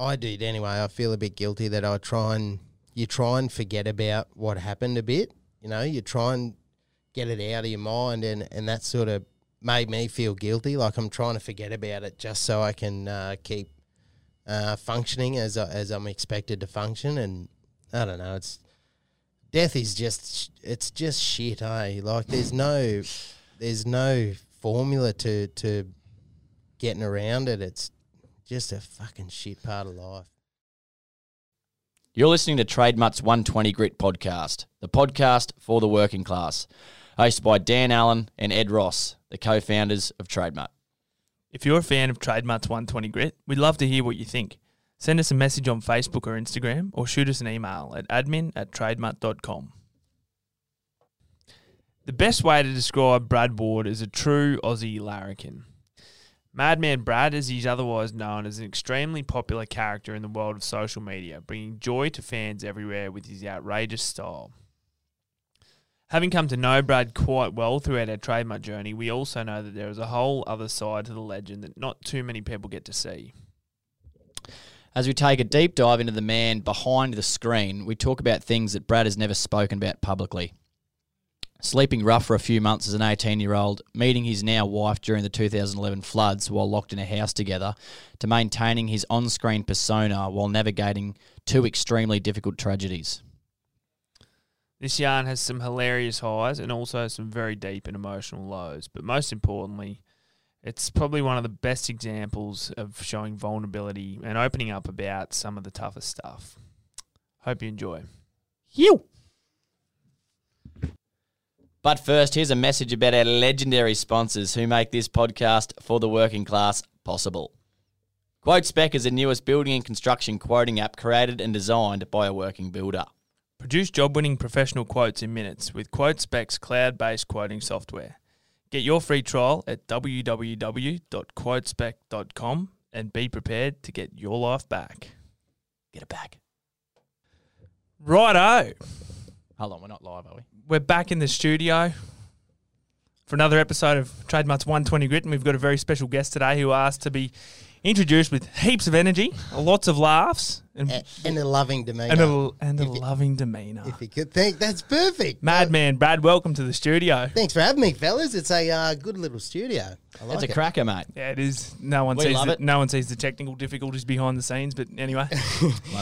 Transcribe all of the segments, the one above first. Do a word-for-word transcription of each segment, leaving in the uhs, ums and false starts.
I did anyway. I feel a bit guilty that I try and you try and forget about what happened a bit. You know, you try and get it out of your mind, and, and that sort of made me feel guilty. Like I'm trying to forget about it just so I can uh, keep uh, functioning as I, as I'm expected to function. And I don't know. It's death is just it's just shit, eh? Like there's no there's no formula to to getting around it. It's just a fucking shit part of life. You're listening to Trademutt's one twenty Grit Podcast, the podcast for the working class, hosted by Dan Allen and Ed Ross, the co-founders of Trademutt. If you're a fan of Trademutt's one twenty Grit, we'd love to hear what you think. Send us a message on Facebook or Instagram, or shoot us an email at admin at trademutt dot com. The best way to describe Brad Ward is a true Aussie larrikin. Madman Brad, as he's otherwise known, is an extremely popular character in the world of social media, bringing joy to fans everywhere with his outrageous style. Having come to know Brad quite well throughout our Trademutt journey, we also know that there is a whole other side to the legend that not too many people get to see. As we take a deep dive into the man behind the screen, we talk about things that Brad has never spoken about publicly. Sleeping rough for a few months as an eighteen-year-old, meeting his now wife during the two thousand eleven floods while locked in a house together, to maintaining his on-screen persona while navigating two extremely difficult tragedies. This yarn has some hilarious highs and also some very deep and emotional lows, but most importantly, it's probably one of the best examples of showing vulnerability and opening up about some of the toughest stuff. Hope you enjoy. You. But first, here's a message about our legendary sponsors who make this podcast for the working class possible. QuoteSpec is the newest building and construction quoting app created and designed by a working builder. Produce job-winning professional quotes in minutes with QuoteSpec's cloud-based quoting software. Get your free trial at w w w dot quote spec dot com and be prepared to get your life back. Get it back. Righto. Hold on, we're not live, are we? We're back in the studio for another episode of Trademutt's one twenty Grit, and we've got a very special guest today who asked to be introduced with heaps of energy, lots of laughs. And, a, and a loving demeanour. And a, and a you, loving demeanour. If you could think, that's perfect. Madman Brad, welcome to the studio. Thanks for having me, fellas. It's a uh, good little studio. I like it's a it. cracker, mate. Yeah, it is. No one we sees love the, it. No one sees the technical difficulties behind the scenes, but anyway,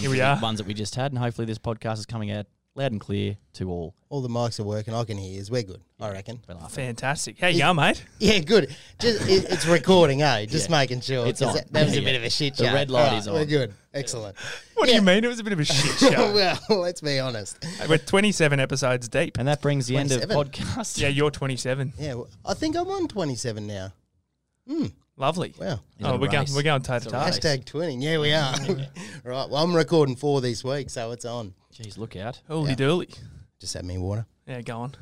here we are. Ones that we just had, and hopefully this podcast is coming out loud and clear to all. All the mics are working. I can hear us. We're good, yeah, I reckon. Fantastic. How you going, mate? Yeah, good. Just it, It's recording, eh? Just yeah. making sure. It's on. That, that yeah, was a yeah. bit of a shit show. The red light right, is on. We're good. Excellent. What yeah. do you mean? It was a bit of a shit show. Well, let's be honest. We're twenty-seven episodes deep. And that brings the twenty-seven end of podcast. Yeah, you're twenty-seven. Yeah, well, I think I'm on twenty-seven now. Hmm. Lovely. Wow. Oh, we're going, we're going toe to toe. Hashtag twinning. Yeah, we are. Yeah. Right. Well, I'm recording four this week, so it's on. Jeez, look out. Holy yeah. dooly. Just had me water. Yeah, go on.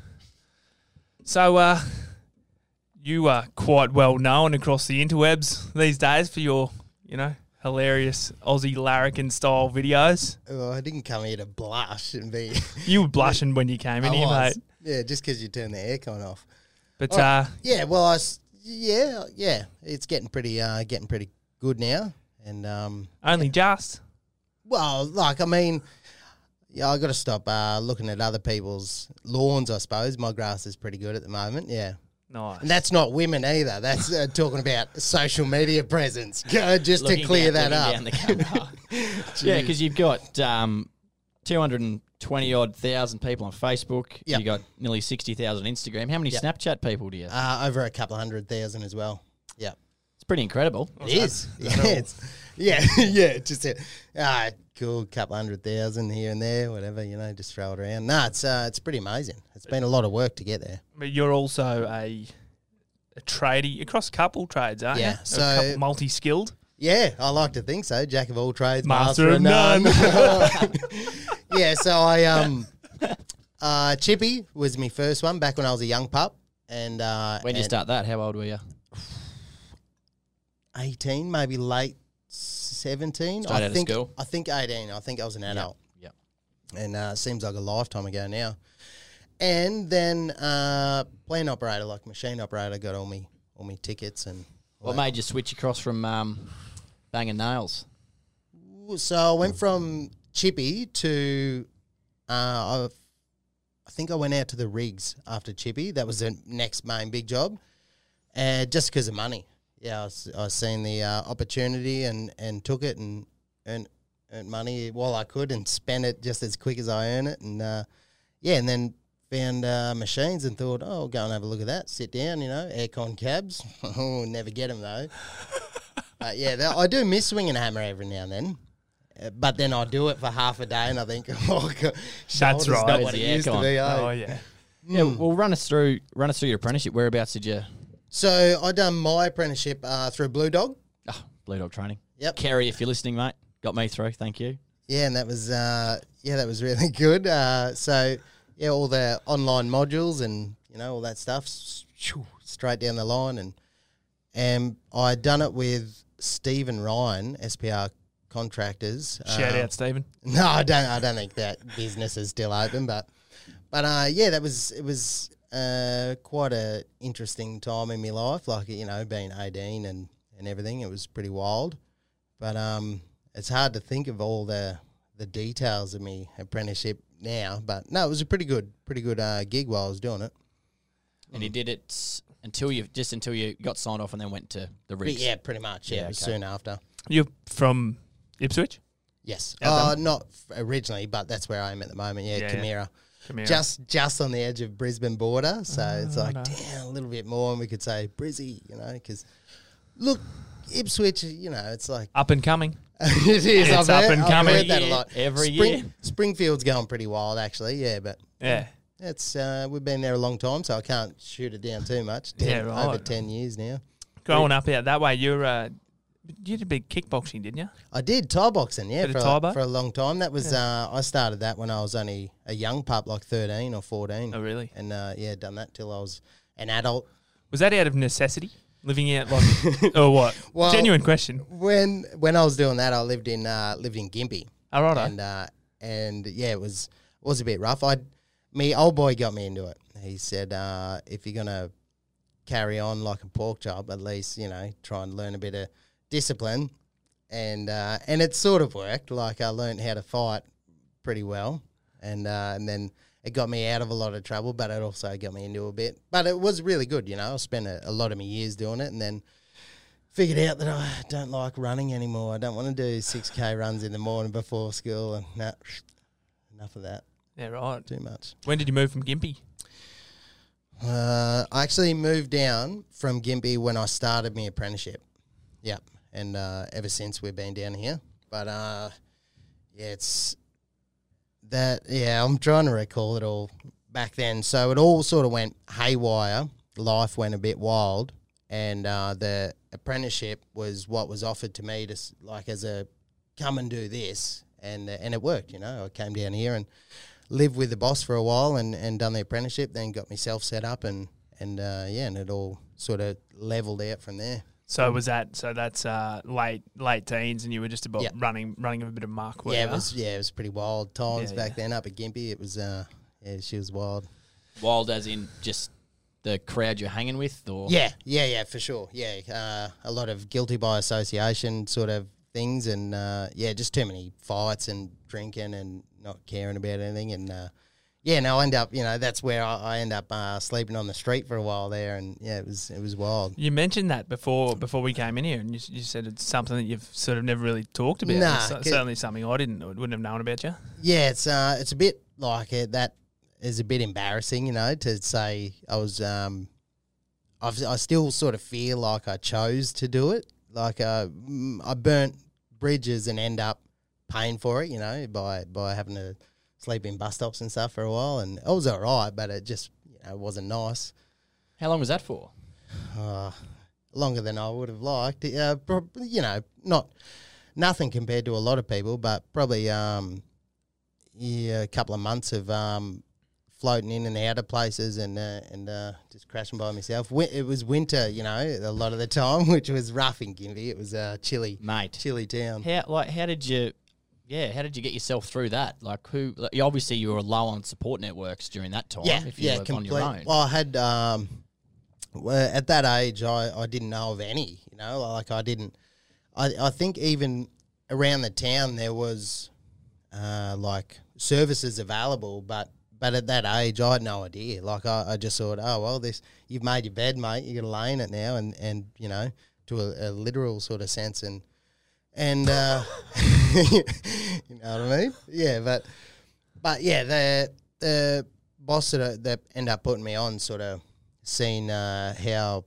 So, uh, you are quite well known across the interwebs these days for your, you know, hilarious Aussie larrikin style videos. Oh, I didn't come here to blush and be. You were blushing when you came in here, mate. Yeah, just because you turned the aircon off. But, oh, uh. Yeah, well, I. Yeah, yeah, it's getting pretty, uh, getting pretty good now, and um, only yeah. just. Well, like I mean, yeah, I got to stop uh, looking at other people's lawns. I suppose my grass is pretty good at the moment. Yeah, nice. And that's not women either. That's uh, talking about social media presence. Just looking to clear down, that up. Yeah, because you've got um, two hundred and twenty odd thousand people on Facebook. Yep. You got nearly sixty thousand Instagram. How many yep. Snapchat people do you have? Uh, over a couple of hundred thousand as well. Yeah, it's pretty incredible. It is. Yeah, it's, yeah, yeah. Just a uh, cool couple hundred thousand here and there, whatever, you know. Just throw it around. No, it's uh, it's pretty amazing. It's been a lot of work to get there. But you're also a a tradie across a couple trades, aren't yeah, you? Yeah, so multi skilled. Yeah, I like to think so. Jack of all trades, master, master of none. none. Yeah, so I um, uh, Chippy was my first one back when I was a young pup, and uh, when did you start that? How old were you? Eighteen, maybe late seventeen. Straight I out think, of school. I think eighteen. I think I was an adult. Yeah. Yep. And uh, seems like a lifetime ago now. And then uh, plant operator, like machine operator, got all me all me tickets and. What made you switch across from um, banging nails? So I went from Chippy to, uh, I think I went out to the rigs after Chippy. That was the next main big job, uh, just because of money. Yeah, I was, I was seeing the uh, opportunity and, and took it and earned, earned money while I could and spent it just as quick as I earn it. And, uh, yeah, and then found uh, machines and thought, oh, I'll go and have a look at that, sit down, you know, aircon cabs. Oh, never get them, though. But, yeah, I do miss swinging a hammer every now and then. Uh, but then I do it for half a day and I think, oh, God. That's right. Not what it used to be, oh, yeah. Yeah, well, run us through, run us through your apprenticeship. Whereabouts did you... So I done my apprenticeship uh, through Blue Dog. Oh, Blue Dog training. Yep. Kerry, if you're listening, mate, got me through. Thank you. Yeah, and that was uh, yeah, that was really good. Uh, so yeah, all the online modules and you know all that stuff straight down the line, and and I done it with Stephen Ryan, S P R Contractors. Shout um, out, Stephen. No, I don't. I don't think that business is still open, but but uh, yeah, that was it was. Uh, quite a interesting time in my life, like, you know, being eighteen and, and everything. It was pretty wild. But um, it's hard to think of all the, the details of my apprenticeship now. But, no, it was a pretty good pretty good uh, gig while I was doing it. And mm. you did it until you just until you got signed off and then went to the rigs? Yeah, pretty much, yeah, yeah okay. soon after. You're from Ipswich? Yes. Uh, not originally, but that's where I am at the moment, yeah, yeah Camira. Yeah. Just just on the edge of Brisbane border, so oh, it's like, no. damn, a little bit more, and we could say Brizzy, you know, because, look, Ipswich, you know, it's like... Up and coming. It is. It's I've up heard, and I've coming. I've heard that a lot. Every Spring, year. Springfield's going pretty wild, actually, yeah, but... Yeah. It's, uh, we've been there a long time, so I can't shoot it down too much. Ten, yeah, right. Over ten years now. Growing up out that way, you're... Uh, you did a big kickboxing, didn't you? I did, Thai boxing, yeah, for a, for a long time. That was yeah. uh, I started that when I was only a young pup, like thirteen or fourteen. Oh, really? And, uh, yeah, done that till I was an adult. Was that out of necessity, living out like, or what? Well, genuine question. When when I was doing that, I lived in uh, lived in Gympie. Oh, right. And, uh, and, yeah, it was was a bit rough. I, me old boy got me into it. He said, uh, if you're going to carry on like a pork chop, at least, you know, try and learn a bit of... discipline, and uh, and it sort of worked. Like I learned how to fight pretty well, and uh, and then it got me out of a lot of trouble, but it also got me into a bit. But it was really good, you know. I spent a, a lot of my years doing it, and then figured out that I don't like running anymore. I don't want to do six K runs in the morning before school, and nah, enough of that. Yeah, right. Too much. When did you move from Gympie? Uh, I actually moved down from Gympie when I started my apprenticeship. Yep. And uh, ever since we've been down here. But, uh, yeah, it's that, yeah, I'm trying to recall it all back then. So it all sort of went haywire. Life went a bit wild. And uh, the apprenticeship was what was offered to me to, like, as a come and do this. And uh, and it worked, you know. I came down here and lived with the boss for a while and, and done the apprenticeship, then got myself set up. And, and uh, yeah, and it all sort of leveled out from there. So was that? So that's uh, late late teens, and you were just about yep. running running a bit of mark work. Yeah, it was. Yeah, it was pretty wild times yeah, back yeah. then up at Gympie. It was. Uh, yeah, she was wild. Wild as in just the crowd you're hanging with, or yeah, yeah, yeah, for sure. Yeah, uh, a lot of guilty by association sort of things, and uh, yeah, just too many fights and drinking and not caring about anything, and uh, yeah, no, I end up, you know, that's where I, I end up uh, sleeping on the street for a while there, and yeah, it was it was wild. You mentioned that before before we came in here, and you, you said it's something that you've sort of never really talked about. Nah, it's certainly something I didn't wouldn't have known about you. Yeah, it's uh, it's a bit like it, that is a bit embarrassing, you know, to say I was um, I've, I still sort of feel like I chose to do it, like uh, I burnt bridges and end up paying for it, you know, by by having to. Sleep in bus stops and stuff for a while, and it was all right, but it just you know, wasn't nice. How long was that for? Uh, longer than I would have liked. Uh, pro- you know, not nothing compared to a lot of people, but probably um, yeah, a couple of months of um, floating in and out of places and uh, and uh, just crashing by myself. Win- it was winter, you know, a lot of the time, which was rough in Gympie. It was uh, chilly, mate, chilly town. How like how did you? Yeah, how did you get yourself through that? Like, who? Like obviously, you were low on support networks during that time. Yeah, if you yeah, were complete, on your own. Well, I had um, well, at that age, I, I didn't know of any. You know, like I didn't. I I think even around the town there was uh, like services available, but but at that age I had no idea. Like I, I just thought, oh well, this you've made your bed, mate. You got to lay in it now, and and you know, to a, a literal sort of sense, and and uh, you know what I mean? Yeah, but but yeah, the the boss that that ended up putting me on sort of seen uh, how.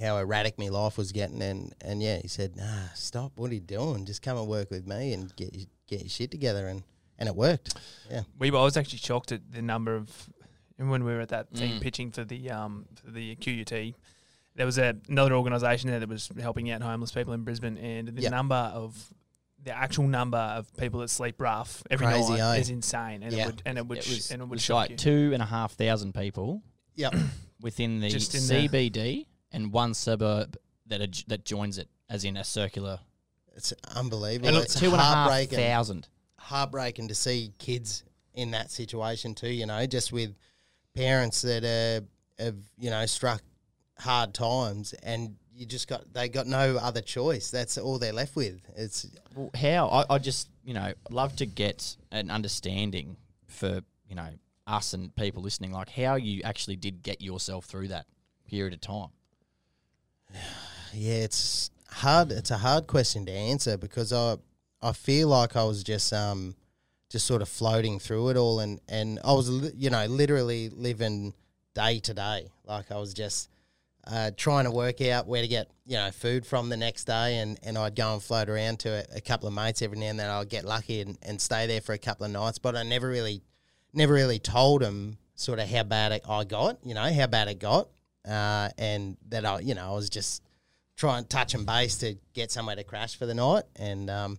how erratic my life was getting, and, and yeah, he said, nah, stop, what are you doing? Just come and work with me and get get your shit together, and, and it worked. Yeah, we I was actually shocked at the number of, and when we were at that mm. team pitching for the um for the Q U T, there was a, another organisation there that was helping out homeless people in Brisbane, and the yep. number of, the actual number of people that sleep rough every Crazy night eh? is insane, and yeah. it would and it would it was, and it would shock like you. Two and a half thousand people. Yep, within the Just C B D. The And one suburb that ad that joins it, as in a circular. It's unbelievable. And look, it's two and a half thousand. Heartbreaking to see kids in that situation too. You know, just with parents that uh, have you know struck hard times, and you just got they got no other choice. That's all they're left with. It's well, how I, I just you know love to get an understanding for you know us and people listening, like how you actually did get yourself through that period of time. Yeah, it's hard. It's a hard question to answer because I, I feel like I was just um, just sort of floating through it all, and and I was you know literally living day to day. Like I was just uh, trying to work out where to get you know food from the next day, and and I'd go and float around to a, a couple of mates every now and then. I'd get lucky and, and stay there for a couple of nights, but I never really, never really told them sort of how bad it, I got. You know how bad it got. Uh, and that I, you know, I was just trying touch and base to get somewhere to crash for the night, and um,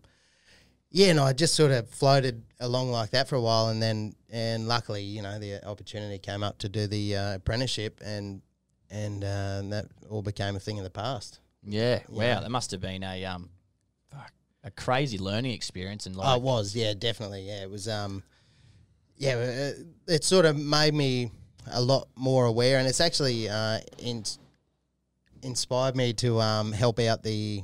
yeah, and I just sort of floated along like that for a while, and then and luckily, you know, the opportunity came up to do the uh, apprenticeship, and and uh, that all became a thing of the past. Yeah, wow, yeah. That must have been a um, fuck, a crazy learning experience, and like oh, it was, yeah, definitely, yeah, it was, um, yeah, it, it sort of made me a lot more aware, and it's actually uh, in, inspired me to um, help out the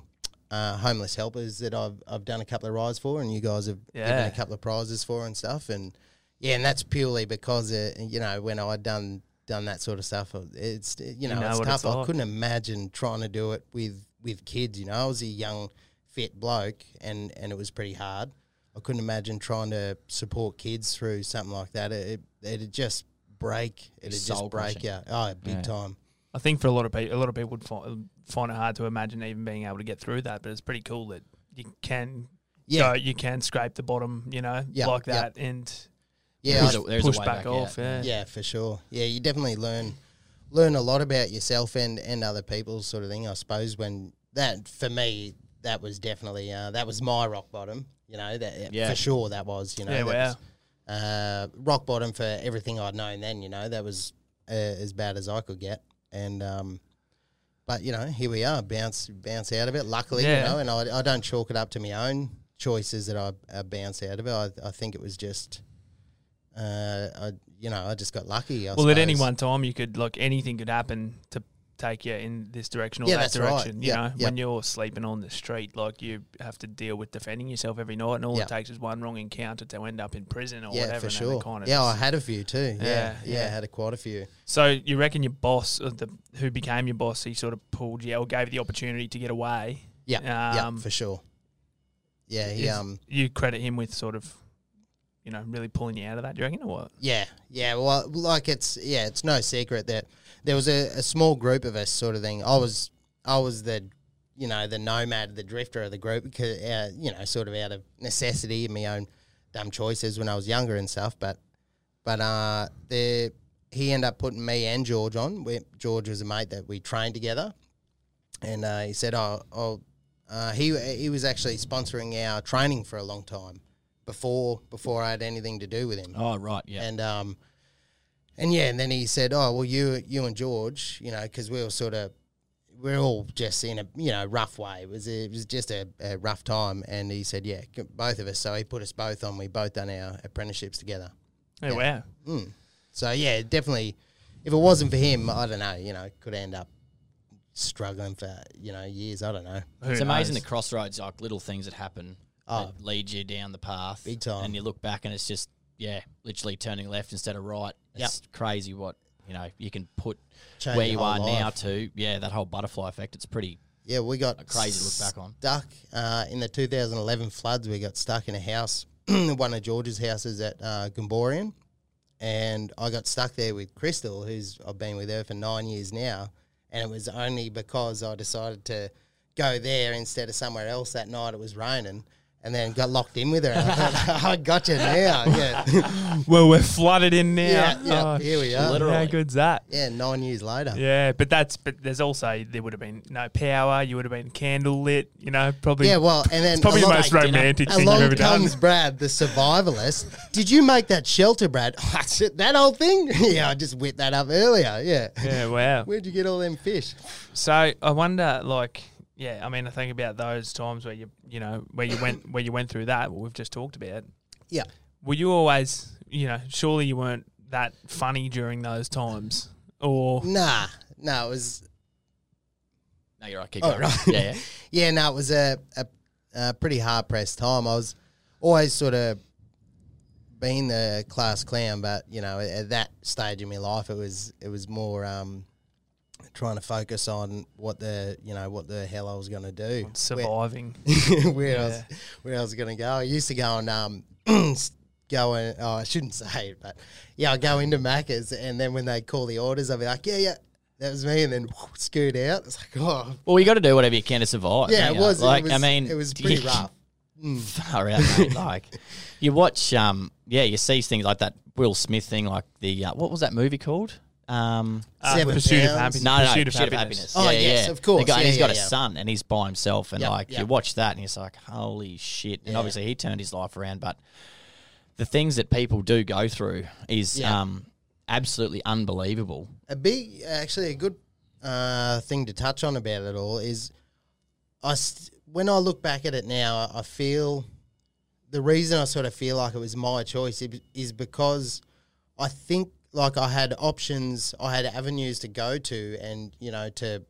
uh, homeless helpers that I've I've done a couple of rides for, and you guys have yeah. given a couple of prizes for and stuff, and yeah, and that's purely because it, you know when I'd done done that sort of stuff, it's you know, you know it's tough. It's I couldn't imagine trying to do it with with kids. You know, I was a young fit bloke, and and it was pretty hard. I couldn't imagine trying to support kids through something like that. It it, it just break it'd Soul just break crushing. Yeah oh big yeah. time. I think for a lot of people a lot of people would find, find it hard to imagine even being able to get through that, but it's pretty cool that you can yeah go, you can scrape the bottom you know yep, like that yep. and yeah push, there's push a way back, back off yeah. yeah for sure yeah you definitely learn learn a lot about yourself and and other people sort of thing, I suppose. When that for me that was definitely uh that was my rock bottom, you know that yeah. for sure that was you know yeah, wow. Uh, rock bottom for everything I'd known then, you know. That was uh, as bad as I could get. And, um, but, you know, here we are, bounce bounce out of it, luckily, yeah. you know. And I, I don't chalk it up to my own choices that I, I bounce out of it. I, I think it was just, uh, I, you know, I just got lucky. I well, suppose. At any one time, you could, like, anything could happen to take you in this direction or yeah, that direction. Right. You yep, know, yep. when you're sleeping on the street, like you have to deal with defending yourself every night, and all yep. it takes is one wrong encounter to end up in prison or yeah, whatever. For and sure. Kind of yeah, I had a few too. Yeah, yeah, yeah, yeah, I had a, quite a few. So you reckon your boss, or the who became your boss, he sort of pulled you or gave you the opportunity to get away. Yeah, um, yeah, for sure. Yeah, he um, you credit him with sort of, you know, really pulling you out of that. Do you reckon or what? Yeah, yeah. Well, like it's yeah, it's no secret that. There was a, a small group of us sort of thing. I was I was the, you know, the nomad, the drifter of the group, because, uh, you know, sort of out of necessity and my own dumb choices when I was younger and stuff. But but uh, the, he ended up putting me and George on. We, George was a mate that we trained together. And uh, he said, oh, oh uh, he he was actually sponsoring our training for a long time before before I had anything to do with him. Oh, right, yeah. And, um, And, yeah, and then he said, oh, well, you you and George, you know, because we were sort of – we we're all just in a, you know, rough way. It was, a, it was just a, a rough time. And he said, yeah, both of us. So he put us both on. We both done our apprenticeships together. Oh, yeah. Wow. Mm. So, yeah, definitely – if it wasn't for him, I don't know, you know, could end up struggling for, you know, years. I don't know. Who it's knows? Amazing the crossroads, like little things that happen oh, that lead you down the path. Big time. And you look back and it's just, yeah, literally turning left instead of right. It's yep. crazy what, you know, you can put Change where you are life. Now to, yeah, that whole butterfly effect. It's pretty Yeah, we got a crazy look back on. Stuck uh, in the two thousand eleven floods. We got stuck in a house, one of George's houses at uh, Goomboorian. And I got stuck there with Crystal, who's I've been with her for nine years now. And it was only because I decided to go there instead of somewhere else that night. It was raining. And then got locked in with her. I thought, I got you now. Yeah. Well, we're flooded in now. Yeah, yeah. Oh, here we are. Literally. How good's that? Yeah, nine years later. Yeah, but that's but there's also there would have been no power. You would have been candle lit. You know, probably. Yeah, well, and then it's probably the most romantic dinner. thing Along you've ever done. Along comes Brad, the survivalist. Did you make that shelter, Brad? I said, that old thing? Yeah, I just whipped that up earlier. Yeah. Yeah. Wow. Where'd you get all them fish? So I wonder, like. Yeah, I mean, I think about those times where you, you know, where you went, where you went through that. What we've just talked about. Yeah. Were you always, you know, surely you weren't that funny during those times, or nah, no, nah, it was. No, you're right. Keep oh, going. Right. Yeah, yeah, yeah. No, it was a, a, a pretty hard pressed time. I was always sort of being the class clown, but you know, at that stage in my life, it was it was more. Um, Trying to focus on what the you know what the hell I was going to do, surviving where, where yeah. I was where I was going to go. I used to go and um go and oh I shouldn't say it, but yeah I go into Macca's and then when they call the orders I'll be like yeah yeah that was me and then whoo, scoot out. It's like oh well you got to do whatever you can to survive. Yeah it was like it was, I mean it was pretty rough. Mm. Far out, mate. Like you watch um yeah you see things like that Will Smith thing like the uh, what was that movie called? Um, uh, pursuit of happiness. No, no, pursuit of happiness. happiness. Oh, yeah, yes, yeah. of course. The guy, yeah, and he's yeah, got yeah. a son, and he's by himself, and yep, like yep. you watch that, and it's like, holy shit! And yeah. obviously, he turned his life around. But the things that people do go through is yeah. um, absolutely unbelievable. A big, actually, a good uh, thing to touch on about it all is, I st when I look back at it now, I feel the reason I sort of feel like it was my choice is because I think. Like I had options, I had avenues to go to and, you know, to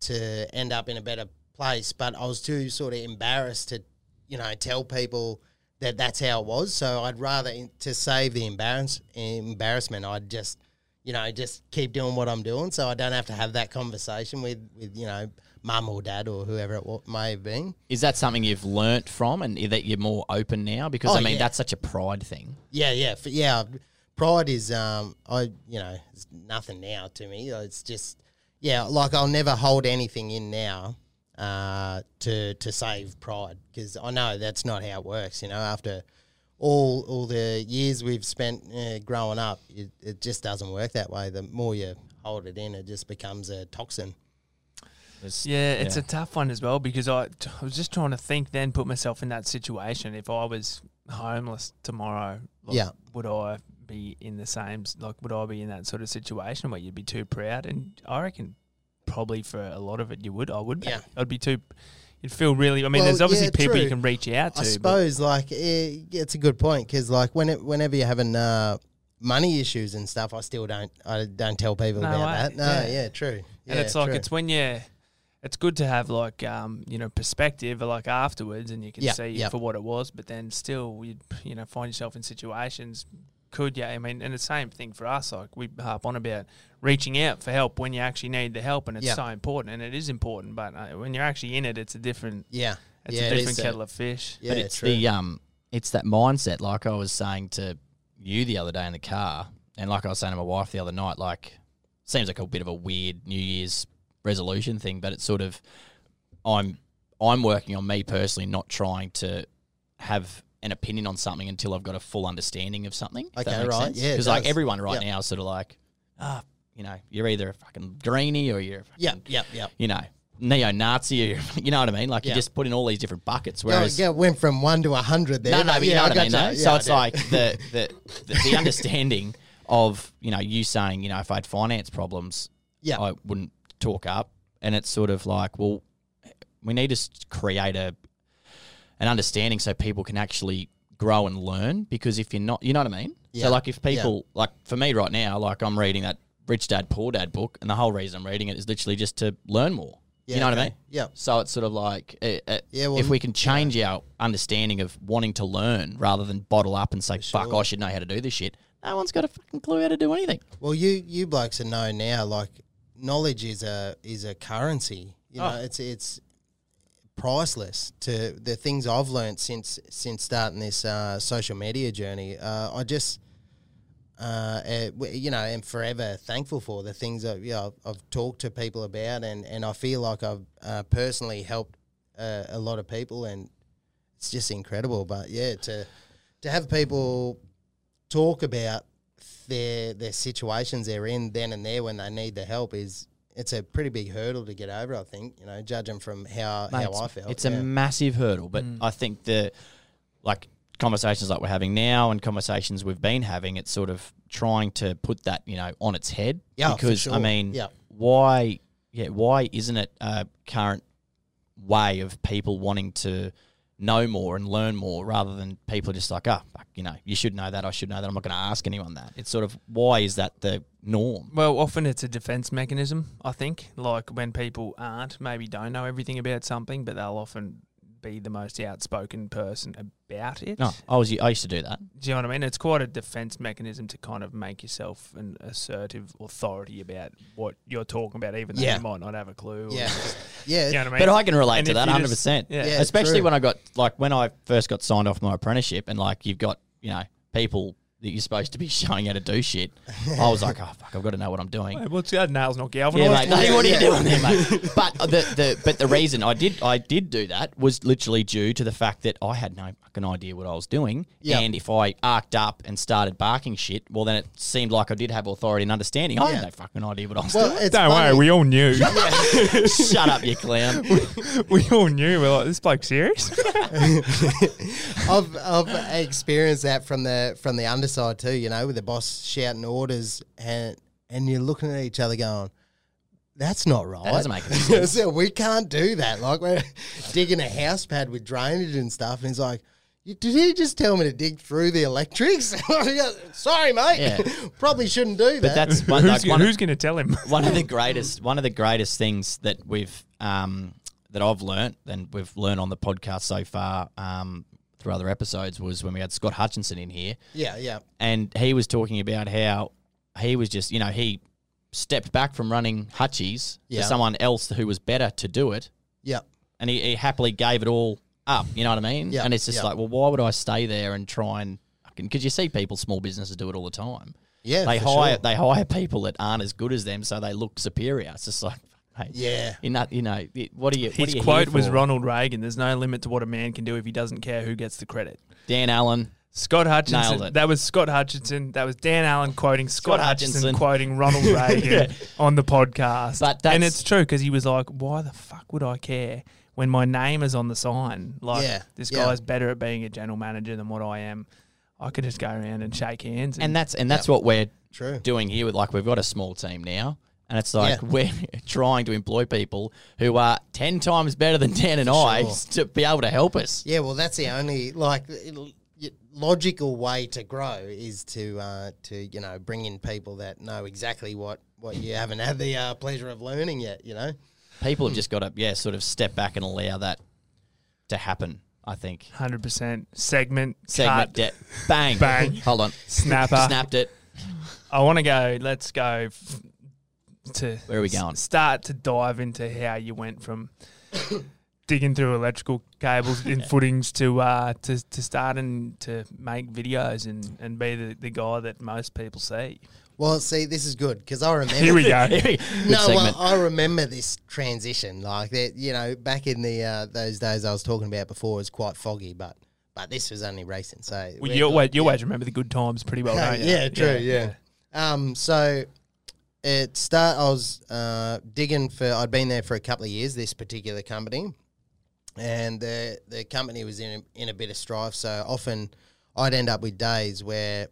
to end up in a better place. But I was too sort of embarrassed to, you know, tell people that that's how it was. So I'd rather, in, to save the embarrass, embarrassment, I'd just, you know, just keep doing what I'm doing so I don't have to have that conversation with, with you know, mum or dad or whoever it may have been. Is that something you've learnt from and that you're more open now? Because, oh, I mean, yeah. that's such a pride thing. Yeah, yeah, for, yeah. Pride is, um, I you know, it's nothing now to me. It's just, yeah, like I'll never hold anything in now uh, to to save pride because I know that's not how it works. You know, after all all the years we've spent uh, growing up, it, it just doesn't work that way. The more you hold it in, it just becomes a toxin. It's, yeah, it's yeah. a tough one as well because I, I was just trying to think then, put myself in that situation. If I was homeless tomorrow, like, yeah. would I... be in the same, like would I be in that sort of situation where you'd be too proud? And I reckon probably for a lot of it you would, I would be. Yeah. I'd be too, you'd feel really, I mean well, there's obviously yeah, people true. you can reach out to. I suppose like it, it's a good point because like when it, whenever you're having uh, money issues and stuff, I still don't, I don't tell people no, about I, that. No, yeah, yeah true. Yeah, and it's like, true. it's when you're, it's good to have like, um, you know, perspective like afterwards and you can yep, see yep. for what it was, but then still you'd, you know, find yourself in situations Could yeah, I mean, and the same thing for us. Like we harp on about reaching out for help when you actually need the help, and it's yep. so important, and it is important. But uh, when you're actually in it, it's a different yeah, it's yeah, a different it kettle a, of fish. Yeah, but it's true. the um, it's that mindset. Like I was saying to you the other day in the car, and like I was saying to my wife the other night, like seems like a bit of a weird New Year's resolution thing, but it's sort of I'm I'm working on me personally, not trying to have. An opinion on something until I've got a full understanding of something. Okay, right. Sense. Yeah, because like everyone right yep. now is sort of like, ah, oh, you know, you're either a fucking greenie or you're, yeah, yeah, yeah, you know, neo-Nazi or you know what I mean. Like yep. you just put in all these different buckets. Whereas yeah, it went from one to a hundred there. No, no, but yeah, you know I what I mean. Though? Yeah, so it's I like the the the, the understanding of you know you saying you know if I had finance problems, yeah, I wouldn't talk up, and it's sort of like well, we need to create a. an understanding so people can actually grow and learn because if you're not, you know what I mean? Yeah. So like if people, yeah. like for me right now, like I'm reading that Rich Dad, Poor Dad book, and the whole reason I'm reading it is literally just to learn more. Yeah, you know okay. what I mean? Yeah. So it's sort of like it, it, yeah, well, if we can change yeah. our understanding of wanting to learn rather than bottle up and say, sure. fuck, I should know how to do this shit. No one's got a fucking clue how to do anything. Well, you you blokes are know now, like, knowledge is a is a currency. You oh. know, it's it's priceless. To the things I've learned since since starting this uh, social media journey. Uh, I just, uh, it, you know, am forever thankful for the things that you know, I've, I've talked to people about, and, and I feel like I've uh, personally helped uh, a lot of people, and it's just incredible. But yeah, to to have people talk about their their situations they're in then and there when they need the help is it's a pretty big hurdle to get over, I think, you know, judging from how, Mate, how I felt. It's yeah. a massive hurdle, but mm. I think the like conversations like we're having now and conversations we've been having, it's sort of trying to put that, you know, on its head. Yeah, because sure. I mean, yeah. why yeah, why isn't it a current way of people wanting to know more and learn more rather than people just like, oh, fuck, you know, you should know that, I should know that, I'm not going to ask anyone that. It's sort of, why is that the norm? Well, often it's a defence mechanism, I think, like when people aren't, maybe don't know everything about something, but they'll often be the most outspoken person about it. No, I, was, I used to do that. Do you know what I mean? It's quite a defence mechanism to kind of make yourself an assertive authority about what you're talking about, even though yeah. you might not have a clue. Yeah, just, yeah. You know what I mean? But I can relate and to that one hundred percent. Just, yeah. Yeah, especially true. when I got, like, when I first got signed off my apprenticeship and, like, you've got, you know, people that you're supposed to be showing how to do shit. I was like, oh, fuck, I've got to know what I'm doing. Wait, what's that? Nails not galvanized. Yeah, mate, no, what are you doing there, mate? But the, the but the reason I did I did do that was literally due to the fact that I had no fucking idea what I was doing. Yep. And if I arced up and started barking shit, well, then it seemed like I did have authority and understanding. Yeah. I had no fucking idea what I was well, doing. Don't funny. worry, we all knew. Shut up, you clown. We, we all knew. We're like, this bloke's serious? I've, I've experienced that from the, from the understanding. Side too, you know, with the boss shouting orders and and you're looking at each other going, that's not right. That doesn't make any sense. So we can't do that. Like, we're digging a house pad with drainage and stuff, and he's like, did he just tell me to dig through the electrics? Sorry, mate. Yeah. Probably shouldn't do that. But that's one, who's, like, one who's of, gonna tell him? One of the greatest one of the greatest things that we've um that I've learnt and we've learned on the podcast so far, um through other episodes, was when we had Scott Hutchinson in here. Yeah, yeah. And he was talking about how he was just, you know, he stepped back from running Hutchies yeah. to someone else who was better to do it. Yeah. And he, he happily gave it all up, you know what I mean? Yeah. And it's just yeah. like, well, why would I stay there and try and – because you see people, small businesses do it all the time. Yeah, They hire sure. They hire people that aren't as good as them so they look superior. It's just like – Yeah, you know, you know, what are you? His what are you quote was Ronald Reagan: "There's no limit to what a man can do if he doesn't care who gets the credit." Dan Allen, Scott Hutchinson. Nailed it. That was Scott Hutchinson. That was Dan Allen quoting Scott, Scott Hutchinson, Hutchinson quoting Ronald Reagan yeah. on the podcast. But that's, and it's true, because he was like, "Why the fuck would I care when my name is on the sign? Like yeah, this yeah. guy's better at being a general manager than what I am. I could just go around and shake hands." And, and that's and that's yeah. what we're true. doing here. With like, we've got a small team now. And it's like yeah. we're trying to employ people who are ten times better than Dan and sure. I to be able to help us. Yeah, well, that's the only like logical way to grow is to uh, to you know, bring in people that know exactly what, what you haven't had the uh, pleasure of learning yet. You know, people have just got to yeah sort of step back and allow that to happen, I think. one hundred percent segment segment cut. bang bang. Hold on, snapper snapped it. I want to go. Let's go. F- To Where are we going? S- start to dive into how you went from digging through electrical cables in yeah. footings to uh to, to starting to make videos and, and be the, the guy that most people see. Well, see, this is good because I remember. Here we go. Here we go. No, well, I remember this transition. Like that, you know, back in the uh, those days I was talking about before, it was quite foggy, but but this was only racing. So well, you always you always remember the good times pretty well, don't you? Yeah, true. Yeah. yeah. Um. So. It start. I was uh, digging for. I'd been there for a couple of years. This particular company, and the the company was in a, in a bit of strife. So often, I'd end up with days where,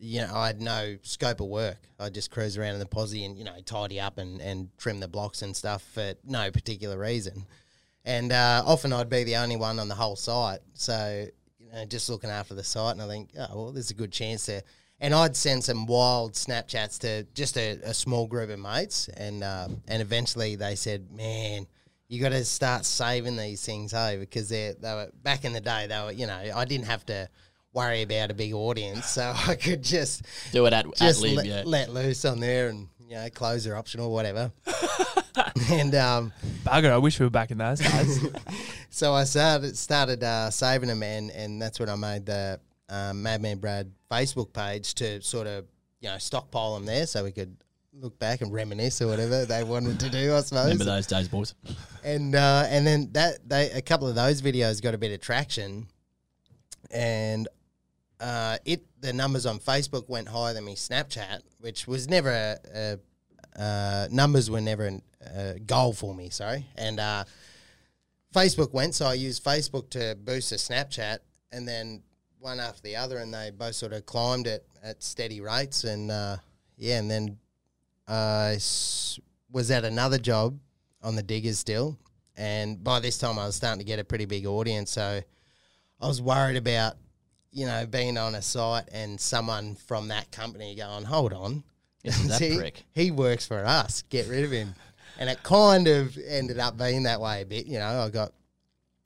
you know, I had no scope of work. I'd just cruise around in the posse and, you know, tidy up and, and trim the blocks and stuff for no particular reason. And uh, often I'd be the only one on the whole site. So, you know, just looking after the site, and I think, oh well, there's a good chance there. And I'd send some wild Snapchats to just a, a small group of mates, and uh, and eventually they said, "Man, you got to start saving these things, eh? Because they they were back in the day. They were, you know, I didn't have to worry about a big audience, so I could just do it at just at lib, le yeah. let loose on there, and you know, clothes are optional, whatever." And um, bugger, I wish we were back in those days. So I started started uh, saving them, and and that's when I made the Um, Madman Brad Facebook page to sort of, you know, stockpile them there so we could look back and reminisce or whatever they wanted to do, I suppose. Remember those days, boys. And uh, and then that they a couple of those videos got a bit of traction, and uh, it the numbers on Facebook went higher than me Snapchat, which was never a, a uh, numbers were never a goal for me. Sorry, and uh, Facebook went, so I used Facebook to boost the Snapchat, and then one after the other, and they both sort of climbed it at steady rates. And uh, yeah, and then I s was at another job on the diggers still, and by this time I was starting to get a pretty big audience, so I was worried about, you know, being on a site and someone from that company going, hold on, isn't that prick? He works for us, get rid of him. And it kind of ended up being that way a bit, you know. I got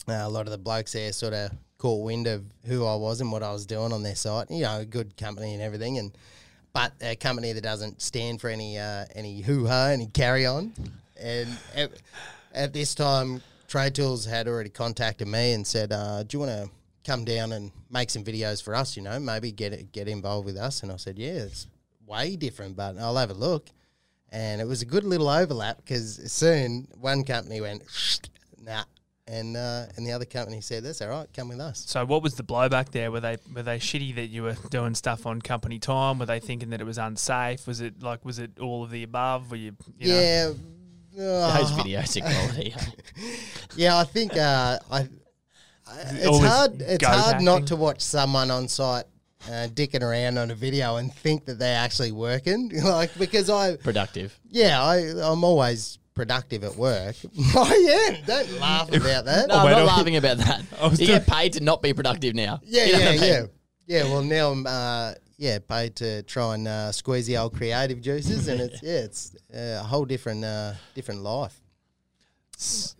uh, a lot of the blokes there sort of caught wind of who I was and what I was doing on their site, you know, a good company and everything, and but a company that doesn't stand for any uh, any hoo-ha, any carry-on. And at, at this time, Trade Tools had already contacted me and said, uh, do you want to come down and make some videos for us, you know, maybe get get involved with us? And I said, yeah, it's way different, but I'll have a look. And it was a good little overlap, because soon one company went, nah, And uh, and the other company said, that's all right, come with us. So what was the blowback there? Were they were they shitty that you were doing stuff on company time? Were they thinking that it was unsafe? Was it like was it all of the above? Were you, you yeah know? Uh, those videos are quality. Yeah, I think uh, I, I it's hard it's hard acting. not to watch someone on site uh, dicking around on a video and think that they're actually working, like, because I productive. Yeah, I I'm always productive at work. Oh yeah, don't laugh about that. No, I'm not laughing about that. You get paid to not be productive now. Yeah, you know yeah, I mean? yeah, yeah. Well, now I'm uh, yeah paid to try and uh, squeeze the old creative juices, and it's yeah, it's uh, a whole different uh, different life.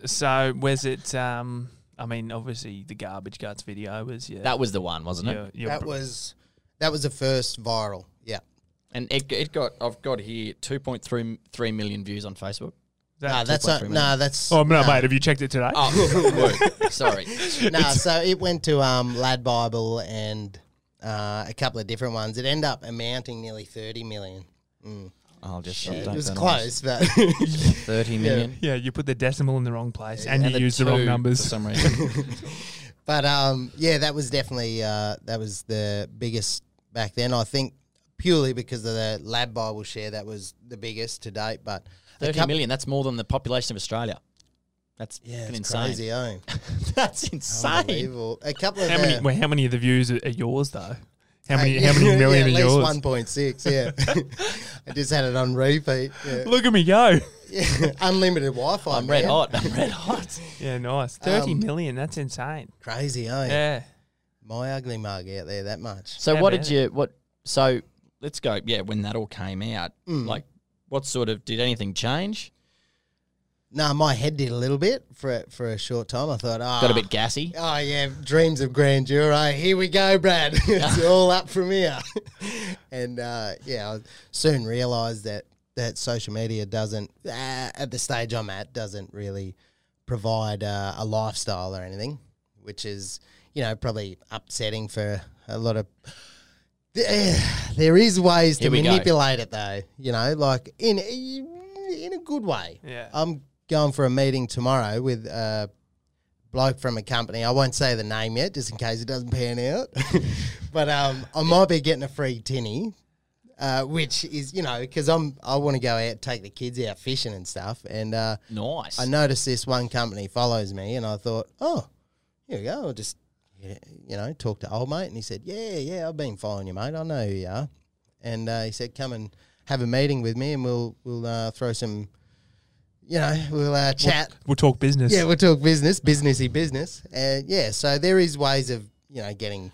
So, where's it? Um, I mean, obviously the garbage guts video was yeah. That was the one, wasn't your, it? Your that was that was the first viral. Yeah, and it, it got I've got here two point three three million views on Facebook. That no, that's not, no, that's oh no, no, mate. Have you checked it today? Oh, sorry. No, it's so it went to um, Lad Bible and uh, a couple of different ones. It ended up amounting nearly thirty million. Mm. I'll just yeah, it was close, but thirty million. Yeah. Yeah, you put the decimal in the wrong place, yeah, and, and you used the wrong numbers for some reason. But um, yeah, that was definitely uh, that was the biggest back then. I think purely because of the Lad Bible share, that was the biggest to date, but. thirty million, that's more than the population of Australia. That's yeah, insane. Crazy, eh? That's insane. A couple of how, the, many, well, how many of the views are, are yours, though? How many, how many million yeah, are yours? At least one point six, yeah. I just had it on repeat. Yeah. Look at me go. Yeah. Unlimited Wi-Fi. I'm man. red hot. I'm red hot. Yeah, nice. thirty million, that's insane. Crazy, eh? Yeah. My ugly mug out there, that much. So how what did you, what, so let's go, yeah, when that all came out, mm. like, what sort of, did anything change? No, nah, my head did a little bit for for a short time. I thought, ah. Oh, got a bit gassy? Oh, yeah, dreams of grandeur. Eh? Here we go, Brad. It's all up from here. And, uh, yeah, I soon realised that, that social media doesn't, uh, at the stage I'm at, doesn't really provide uh, a lifestyle or anything, which is, you know, probably upsetting for a lot of... There is ways to manipulate go. it, though. You know, like in in a good way. Yeah. I'm going for a meeting tomorrow with a bloke from a company. I won't say the name yet, just in case it doesn't pan out. But um, I might be getting a free tinny, uh, which is, you know, because I'm I want to go out, take the kids out fishing and stuff. And uh, nice. I noticed this one company follows me, and I thought, oh, here we go. I'll just. You know, talk to old mate, and he said, yeah, yeah, I've been following you, mate. I know who you are. And uh, he said, come and have a meeting with me, and we'll we'll uh, throw some, you know, we'll uh, chat. We'll, we'll talk business. Yeah, we'll talk business, businessy business. And, yeah, so there is ways of, you know, getting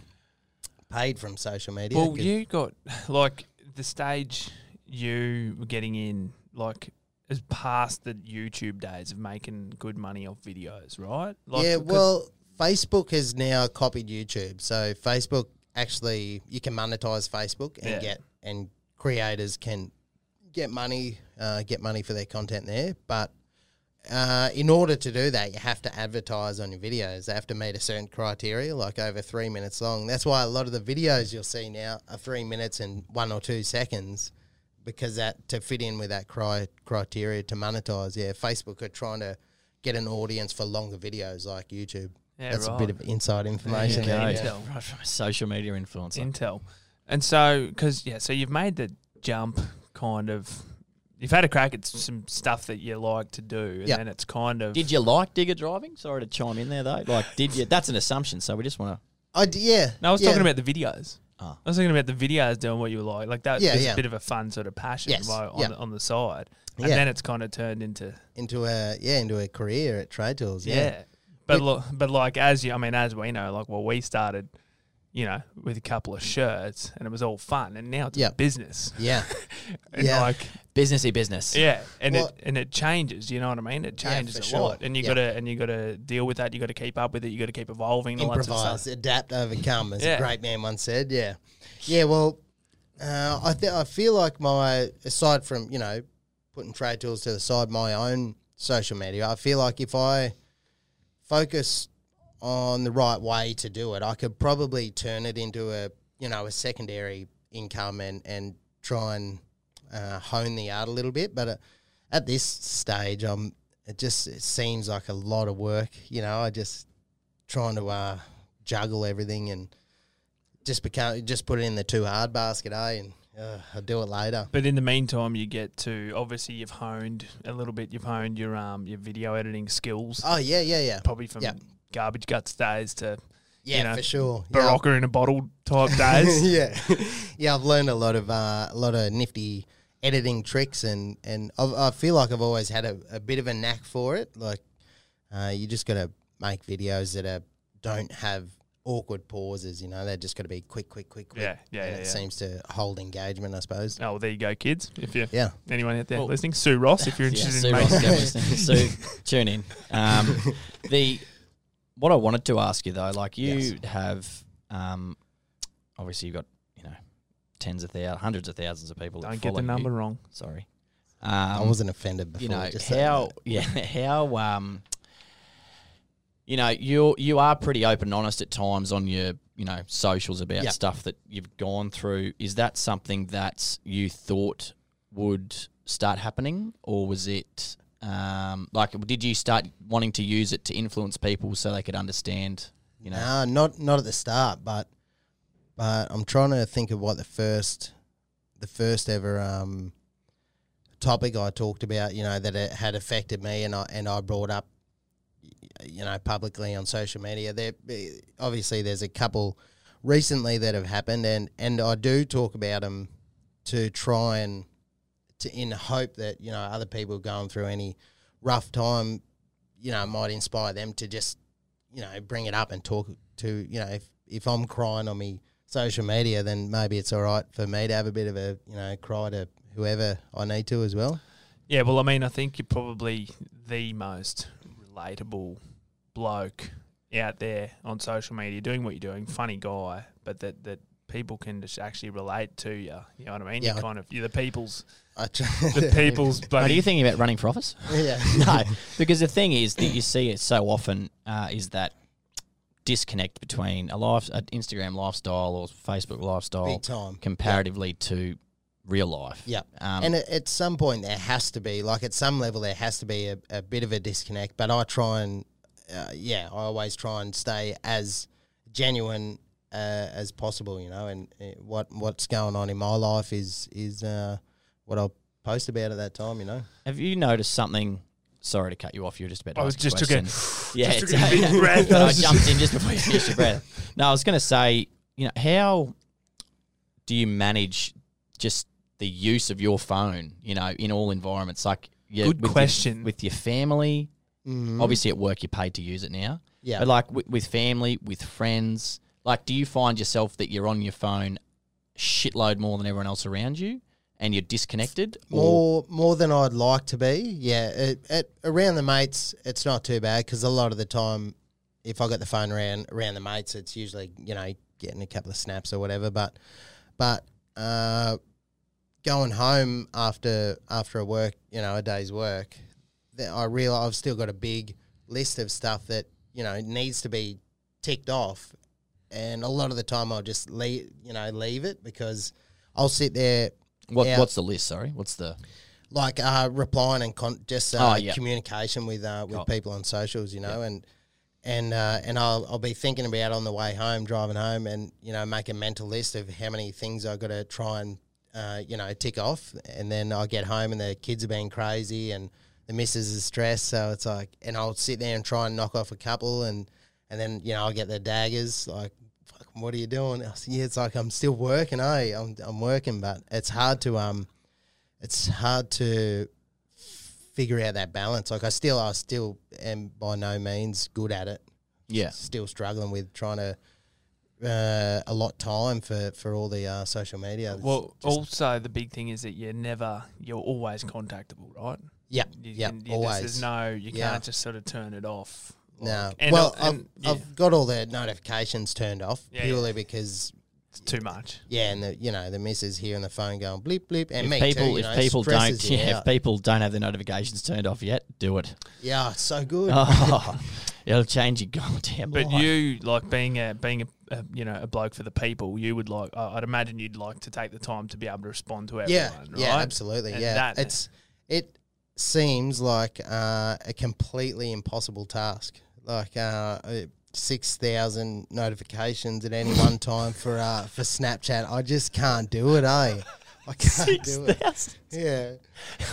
paid from social media. Well, you got, like, the stage you were getting in, like, is past the YouTube days of making good money off videos, right? Like, yeah, well, Facebook has now copied YouTube. So Facebook actually, you can monetize Facebook and yeah. get, and creators can get money, uh, get money for their content there. But uh, in order to do that, you have to advertise on your videos. They have to meet a certain criteria, like over three minutes long. That's why a lot of the videos you'll see now are three minutes and one or two seconds. Because that to fit in with that cri criteria to monetize, yeah, Facebook are trying to get an audience for longer videos like YouTube. Yeah, that's right. A bit of inside information. Yeah, there. Intel, yeah. Right from a social media influencer. Intel, and so because yeah, so you've made the jump, kind of. You've had a crack at some stuff that you like to do, and yep. then it's kind of. Did you like digger driving? Sorry to chime in there though. Like, did you? That's an assumption, so we just want to. I d yeah. No, I was yeah. talking about the videos. Oh. I was thinking about the videos doing what you like. Like that yeah, was yeah. a bit of a fun sort of passion yes. like on, yeah. the, on the side. And yeah. then it's kind of turned into... Into a, yeah, into a career at Trade Tools. Yeah. yeah. But, look, but like as you, I mean, as we know, like well, we started, you know, with a couple of shirts and it was all fun. And now it's yep. business. Yeah. and yeah. like... Businessy business. Yeah. And well, it, and it changes, you know what I mean? It changes yeah, a sure. lot. And you yep. gotta and you gotta deal with that, you gotta keep up with it, you gotta keep evolving. Improvise, lots of stuff. Adapt, overcome, as yeah. a great man once said. Yeah. Yeah, well uh, I th I feel like my aside from, you know, putting Trade Tools to the side, my own social media, I feel like if I focus on the right way to do it, I could probably turn it into a you know, a secondary income and, and try and Uh, hone the art a little bit, but uh, at this stage, um, it just it seems like a lot of work. You know, I just trying to uh, juggle everything and just become just put it in the too hard basket, eh? And uh, I'll do it later. But in the meantime, you get to obviously you've honed a little bit. You've honed your um your video editing skills. Oh yeah, yeah, yeah. Probably from yep. garbage guts days to. Yeah, you know, for sure. Barocca yeah. in a bottle type days. yeah, yeah. I've learned a lot of uh, a lot of nifty editing tricks, and and I've, I feel like I've always had a, a bit of a knack for it. Like, uh, you just got to make videos that are don't have awkward pauses. You know, they're just got to be quick, quick, quick, quick. Yeah, yeah. And yeah, it yeah. seems to hold engagement, I suppose. Oh, well, there you go, kids. If you yeah, anyone out there well, listening, Sue Ross, if you're interested yeah, in Sue making Ross, Sue, tune in. Um, the What I wanted to ask you though, like you yes. have, um, obviously you've got you know tens of thousands, hundreds of thousands of people. Don't that get the number you. wrong. Sorry, um, I wasn't offended before. You know just how? Yeah, how? Um, you know you you are pretty open and honest at times on your you know socials about yep. stuff that you've gone through. Is that something that you thought would start happening, or was it? Um, like, did you start wanting to use it to influence people so they could understand? You know, nah, not not at the start, but but I'm trying to think of what the first the first ever um topic I talked about. You know, that it had affected me, and I and I brought up, you know, publicly on social media. There, obviously, there's a couple recently that have happened, and and I do talk about them to try and. To, in hope that, you know, other people going through any rough time, you know, might inspire them to just, you know, bring it up and talk to, you know, if, if I'm crying on me social media, then maybe it's all right for me to have a bit of a, you know, cry to whoever I need to as well. Yeah, well, I mean, I think you're probably the most relatable bloke out there on social media doing what you're doing, funny guy, but that, that, people can just actually relate to you. You know what I mean? Yeah, you kind of you're the people's. The people's. Are you thinking about running for office? Yeah. No, because the thing is that you see it so often uh, is that disconnect between a life, an Instagram lifestyle or Facebook lifestyle, big time, comparatively yeah. to real life. Yeah. Um, and at, at some point there has to be, like at some level there has to be a, a bit of a disconnect. But I try and uh, yeah, I always try and stay as genuine. Uh, as possible, you know, and uh, what what's going on in my life is is uh, what I'll post about at that time, you know. Have you noticed something? Sorry to cut you off. You were just about to I was just took a yeah, just took a big breath. I jumped in just before you finished your breath. No, I was going to say, you know, how do you manage just the use of your phone? You know, in all environments, like your, good with question your, with your family. Mm-hmm. Obviously, at work, you're paid to use it now. Yeah, but like with, with family, with friends. Like, do you find yourself that you're on your phone shitload more than everyone else around you and you're disconnected? More or? more than I'd like to be, yeah. It, it, around the mates, it's not too bad because a lot of the time if I got the phone around, around the mates, it's usually, you know, getting a couple of snaps or whatever. But but uh, going home after after a work, you know, a day's work, I realise I've still got a big list of stuff that, you know, needs to be ticked off. And a lot of the time I'll just leave, you know, leave it because I'll sit there. What out, What's the list? Sorry, what's the like uh, replying and con just uh, oh, yeah. communication with uh, with oh. people on socials, you know, yeah. and and uh, and I'll I'll be thinking about on the way home, driving home, and you know, make a mental list of how many things I've got to try and uh, you know tick off, and then I get home and the kids are being crazy and the missus is stressed, so it's like, and I'll sit there and try and knock off a couple and. And then, you know, I'll get the daggers, like, fuck, what are you doing? I said, yeah, it's like I'm still working, eh? I'm, I'm working, but it's hard to um, it's hard to figure out that balance. Like I still, I still am by no means good at it. Yeah. Still struggling with trying to uh, allot time for, for all the uh, social media. Well, also the big thing is that you're never, you're always contactable, right? Yeah, yeah, always. There's no, you yeah. can't just sort of turn it off. No, and well, I've, and, yeah. I've got all the notifications turned off yeah, purely yeah. because it's too much. Yeah, and the, you know, the missus here on the phone going bleep bleep, and if me people, too. You if know, people don't, yeah, if people don't have the notifications turned off yet, do it. Yeah, it's so good. Oh, it'll change your goddamn but life. But you like being a being a, a you know a bloke for the people. You would like, uh, I'd imagine you'd like to take the time to be able to respond to everyone. Yeah, right? yeah, absolutely. And yeah, that, it's it seems like uh, a completely impossible task. Like uh, six thousand notifications at any one time for uh, for Snapchat, I just can't do it. Eh? I can't six do it. Thousand. Yeah.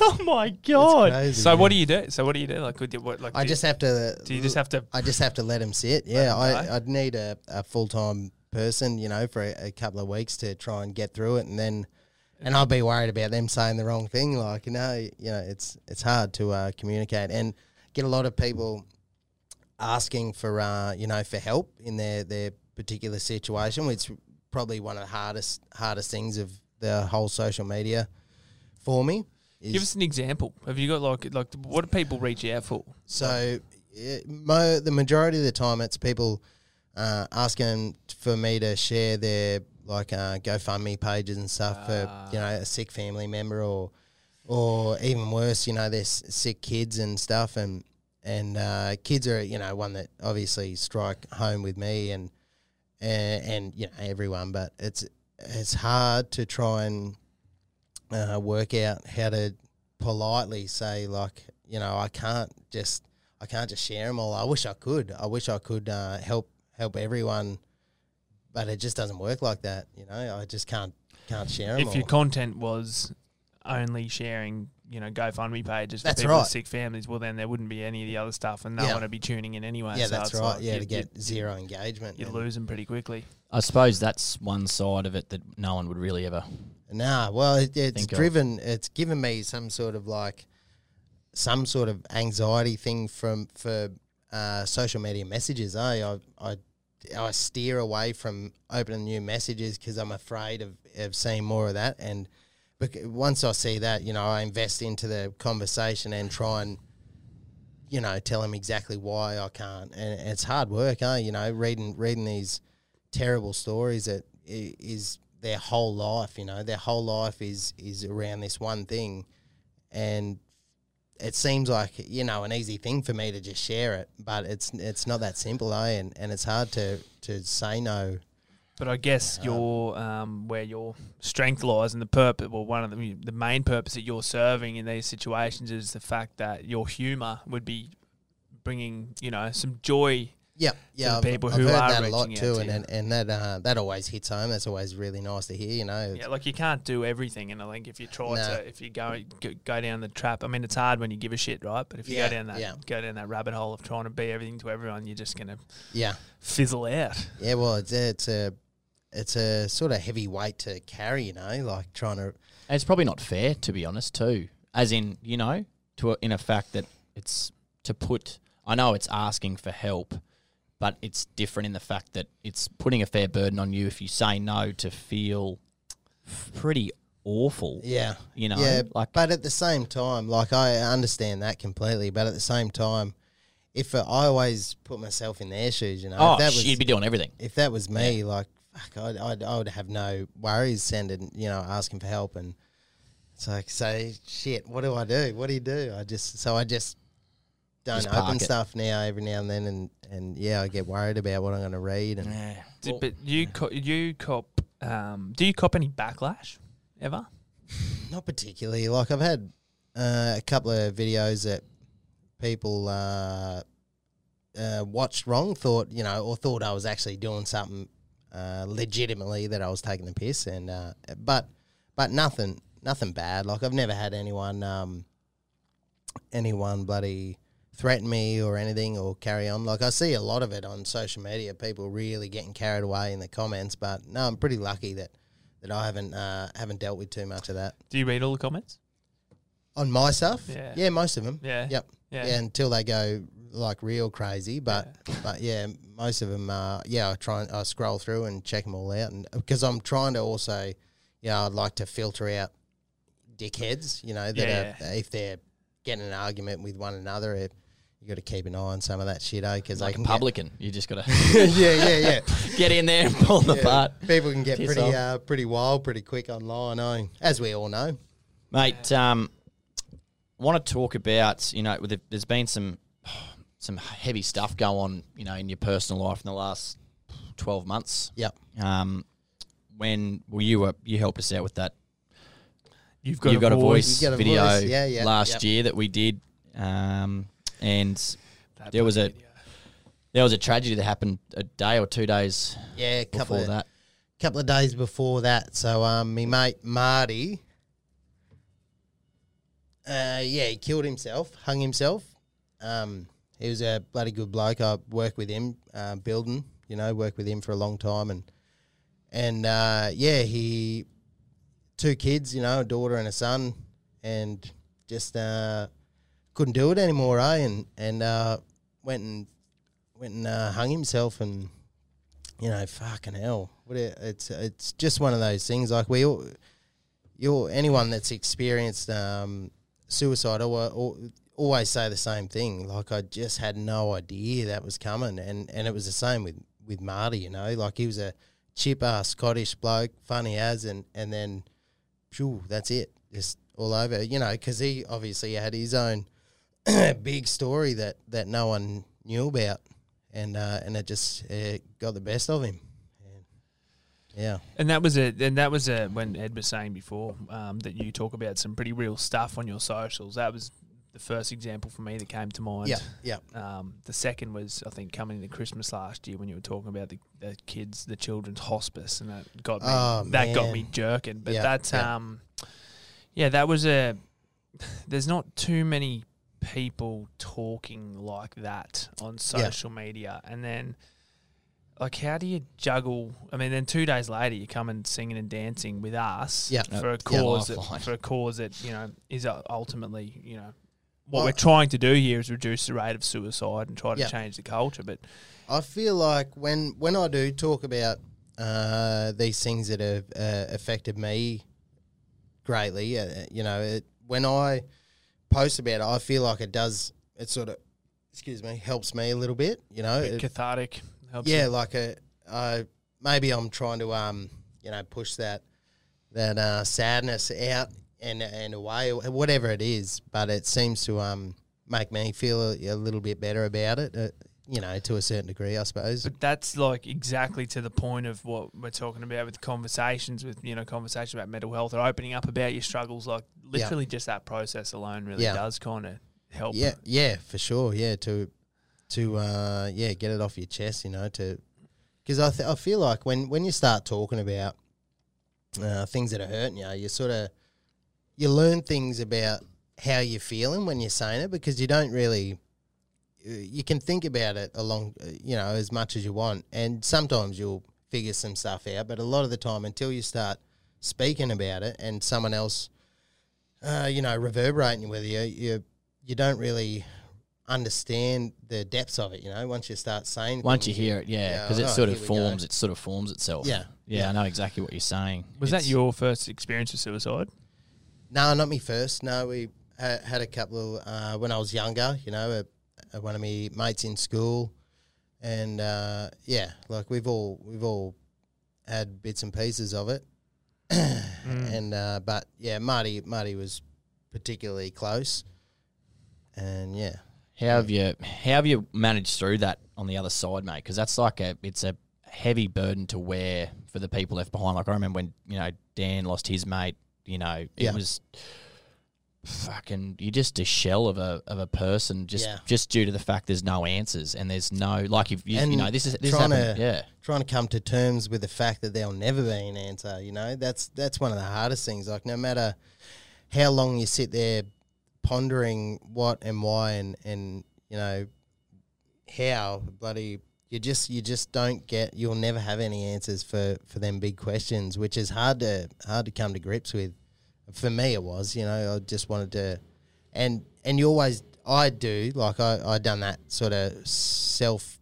Oh my god. Crazy, so man. what do you do? So what do you do? Like, you, what, like I just you, have to. Do you just have to? I just have to let them sit. Yeah, I, I'd need a, a full time person, you know, for a, a couple of weeks to try and get through it, and then, and I'll be worried about them saying the wrong thing. Like, you know, you know, it's it's hard to uh, communicate and get a lot of people asking for uh you know for help in their their particular situation, which is probably one of the hardest hardest things of the whole social media for me. Give us an example. Have you got like like what do people reach out for? So it, mo the majority of the time it's people uh asking for me to share their like uh GoFundMe pages and stuff uh. for you know a sick family member or or even worse, you know, their s sick kids and stuff. And And uh, kids are, you know, one that obviously strike home with me and, and and you know, everyone. But it's it's hard to try and uh, work out how to politely say, like, you know, I can't just I can't just share them all. I wish I could. I wish I could uh, help help everyone, but it just doesn't work like that. You know, I just can't can't share them all. If your content was only sharing, you know, GoFundMe pages for that's people right. with sick families, well, then there wouldn't be any of the other stuff, and no yeah. one would be tuning in anyway. Yeah, so that's right. Like yeah, you, to get you, zero engagement. You lose them pretty quickly. I suppose that's one side of it that no one would really ever. Nah, well, it, it's driven, of. it's given me some sort of like, some sort of anxiety thing from for uh, social media messages. Eh? I, I, I steer away from opening new messages because I'm afraid of, of seeing more of that. And But once I see that, you know, I invest into the conversation and try and, you know, tell them exactly why I can't. And it's hard work, eh? You know, reading reading these terrible stories that is their whole life. You know, their whole life is is around this one thing, and it seems like, you know, an easy thing for me to just share it, but it's it's not that simple, eh? And and it's hard to to say no. But I guess your um, where your strength lies and the purpose, well, one of the, the main purpose that you're serving in these situations is the fact that your humour would be bringing, you know, some joy. Yeah, yeah, to people I've, who I've heard are that a lot too, and, and and that uh, that always hits home. That's always really nice to hear, you know. Yeah, like you can't do everything, and I think if you try no. to, if you go go down the trap, I mean, it's hard when you give a shit, right? But if you yeah, go down that yeah. go down that rabbit hole of trying to be everything to everyone, you're just gonna yeah fizzle out. Yeah, well, it's a, it's a it's a sort of heavy weight to carry, you know, like trying to. And it's probably not fair, to be honest, too. As in, you know, to a, in a fact that it's to put. I know it's asking for help. but it's different in the fact that it's putting a fair burden on you if you say no to feel pretty awful. Yeah. You know? Yeah, like, but at the same time, like, I understand that completely, but at the same time, if uh, I always put myself in their shoes, you know. Oh, if that was, you'd be doing everything. If that was me, yeah. like, fuck, I'd, I'd, I would have no worries sending, you know, asking for help. And it's like, so, shit, what do I do? What do you do? I just, so I just... Don't Just open stuff now every now and then, and, and yeah, I get worried about what I'm going to read. And yeah. Did, but you co you cop um, do you cop any backlash ever? Not particularly. Like, I've had uh, a couple of videos that people uh, uh, watched wrong, thought you know, or thought I was actually doing something uh, legitimately, that I was taking the piss, and uh, but but nothing nothing bad. Like, I've never had anyone um, anyone bloody threaten me or anything, or carry on. Like, I see a lot of it on social media, people really getting carried away in the comments, but no, I'm pretty lucky that that I haven't uh, haven't dealt with too much of that. Do you read all the comments on my stuff? Yeah, yeah, most of them. Yeah, yep, yeah, yeah, until they go like real crazy. But yeah. but yeah, most of them. Uh, yeah, I try and I scroll through and check them all out, and because I'm trying to also, you know, I'd like to filter out dickheads. You know, that yeah. are, if they're getting an argument with one another, if you got to keep an eye on some of that shit, eh? Because like a publican, you just got to yeah, yeah, yeah, get in there and pull them yeah. apart. People can get Piss pretty, uh, pretty wild, pretty quick online, eh? As we all know, mate. Um, want to talk about, you know, there's been some some heavy stuff go on, you know, in your personal life in the last twelve months. Yep. Um, when well, you were you helped us out with that. You've got, You've a, got voice, a voice video voice. Yeah, yeah, last yep. year that we did. Um, And that there was a video. there was a tragedy that happened a day or two days. Yeah, a couple before of that, couple of days before that. So um, me mate Marty, uh, yeah, he killed himself, hung himself. Um, he was a bloody good bloke. I worked with him uh, building, you know, worked with him for a long time, and and uh, yeah, he two kids, you know, a daughter and a son, and just. Uh, Couldn't do it anymore, eh? And and uh, went and went and uh, hung himself, and you know, fucking hell, what it, it's it's just one of those things. Like we, all, you're anyone that's experienced um, suicide, or, or always say the same thing. Like, I just had no idea that was coming, and and it was the same with with Marty. You know, like he was a chip ass Scottish bloke, funny as, and and then, phew, that's it, just all over. You know, because he obviously had his own. big story that that no one knew about, and uh, and it just it got the best of him. Yeah. yeah. And that was it. And that was a, when Ed was saying before um, that you talk about some pretty real stuff on your socials. That was the first example for me that came to mind. Yeah. Yeah. Um, the second was, I think, coming into Christmas last year when you were talking about the, the kids, the children's hospice, and that got me. Oh, that man. got me jerking. But yeah, that's yeah. um, yeah, that was a. There's not too many people talking like that on social yeah. media, and then like, how do you juggle? I mean, then two days later you come and singing and dancing with us yeah. for a cause yeah, that, for a cause that, you know, is ultimately, you know, what well, we're trying to do here is reduce the rate of suicide and try to yeah. change the culture. But I feel like when when I do talk about uh, these things that have uh, affected me greatly, uh, you know, it, when I post about it, I feel like it does, it sort of, excuse me, helps me a little bit, you know. It, cathartic. Helps yeah, you. like a, I, maybe I'm trying to, um, you know, push that that uh, sadness out and, and away, whatever it is, but it seems to um make me feel a, a little bit better about it, uh, you know, to a certain degree, I suppose. But that's like exactly to the point of what we're talking about with conversations, with, you know, conversations about mental health or opening up about your struggles, like, literally yeah. just that process alone really yeah. does kind of help. Yeah, yeah, for sure. Yeah, to to uh, yeah, get it off your chest, you know. To because I th I feel like when when you start talking about uh, things that are hurting you, you sort of you learn things about how you're feeling when you're saying it, because you don't really you can think about it along you know as much as you want, and sometimes you'll figure some stuff out, but a lot of the time until you start speaking about it and someone else. Uh, you know, reverberating with you, you you don't really understand the depths of it, you know, once you start saying once you hear it, yeah, because it sort of forms it sort of forms itself. Yeah. Yeah, I know exactly what you're saying. Was that your first experience with suicide? No, not me first. No, we ha- had a couple of, uh, when I was younger, you know, uh, one of my mates in school, and uh, yeah, like we've all we've all had bits and pieces of it. mm. And uh, but yeah, Marty Marty was particularly close, and yeah. How have you how have you managed through that on the other side, mate? Because that's like a it's a heavy burden to wear for the people left behind. Like I remember when, you know, Dan lost his mate. You know, it yeah. was fucking, you're just a shell of a of a person just yeah. just due to the fact there's no answers and there's no like if you, you know this is this trying happened, to yeah trying to come to terms with the fact that there'll never be an answer. You know, that's that's one of the hardest things. Like no matter how long you sit there pondering what and why and, and you know how bloody you just you just don't get you'll never have any answers for, for them big questions, which is hard to hard to come to grips with. For me, it was you know I just wanted to, and and you always I do like I I done that sort of self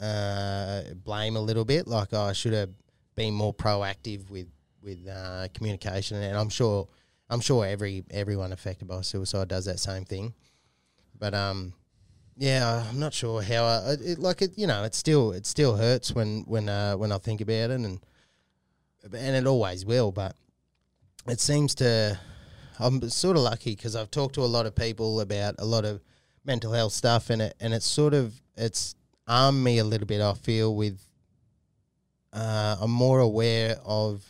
uh, blame a little bit, like I should have been more proactive with with uh, communication, and I'm sure. I'm sure every everyone affected by suicide does that same thing, but um, yeah, I'm not sure how. I, it, like it, you know, it still it still hurts when when uh, when I think about it, and and it always will. But it seems to, I'm sort of lucky because I've talked to a lot of people about a lot of mental health stuff, and it and it's sort of it's armed me a little bit. I feel with, uh, I'm more aware of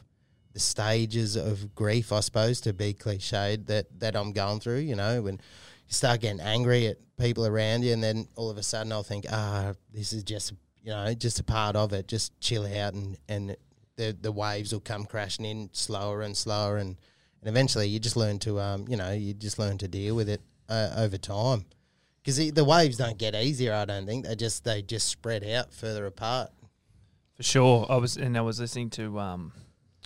the stages of grief, I suppose, to be cliched, that, that I'm going through, you know, when you start getting angry at people around you and then all of a sudden I'll think, ah, this is just, you know, just a part of it, just chill out and, and the the waves will come crashing in slower and slower and, and eventually you just learn to, um, you know, you just learn to deal with it uh, over time. Because the, the waves don't get easier, I don't think. They just they just spread out further apart. For sure. I was and I was listening to... Um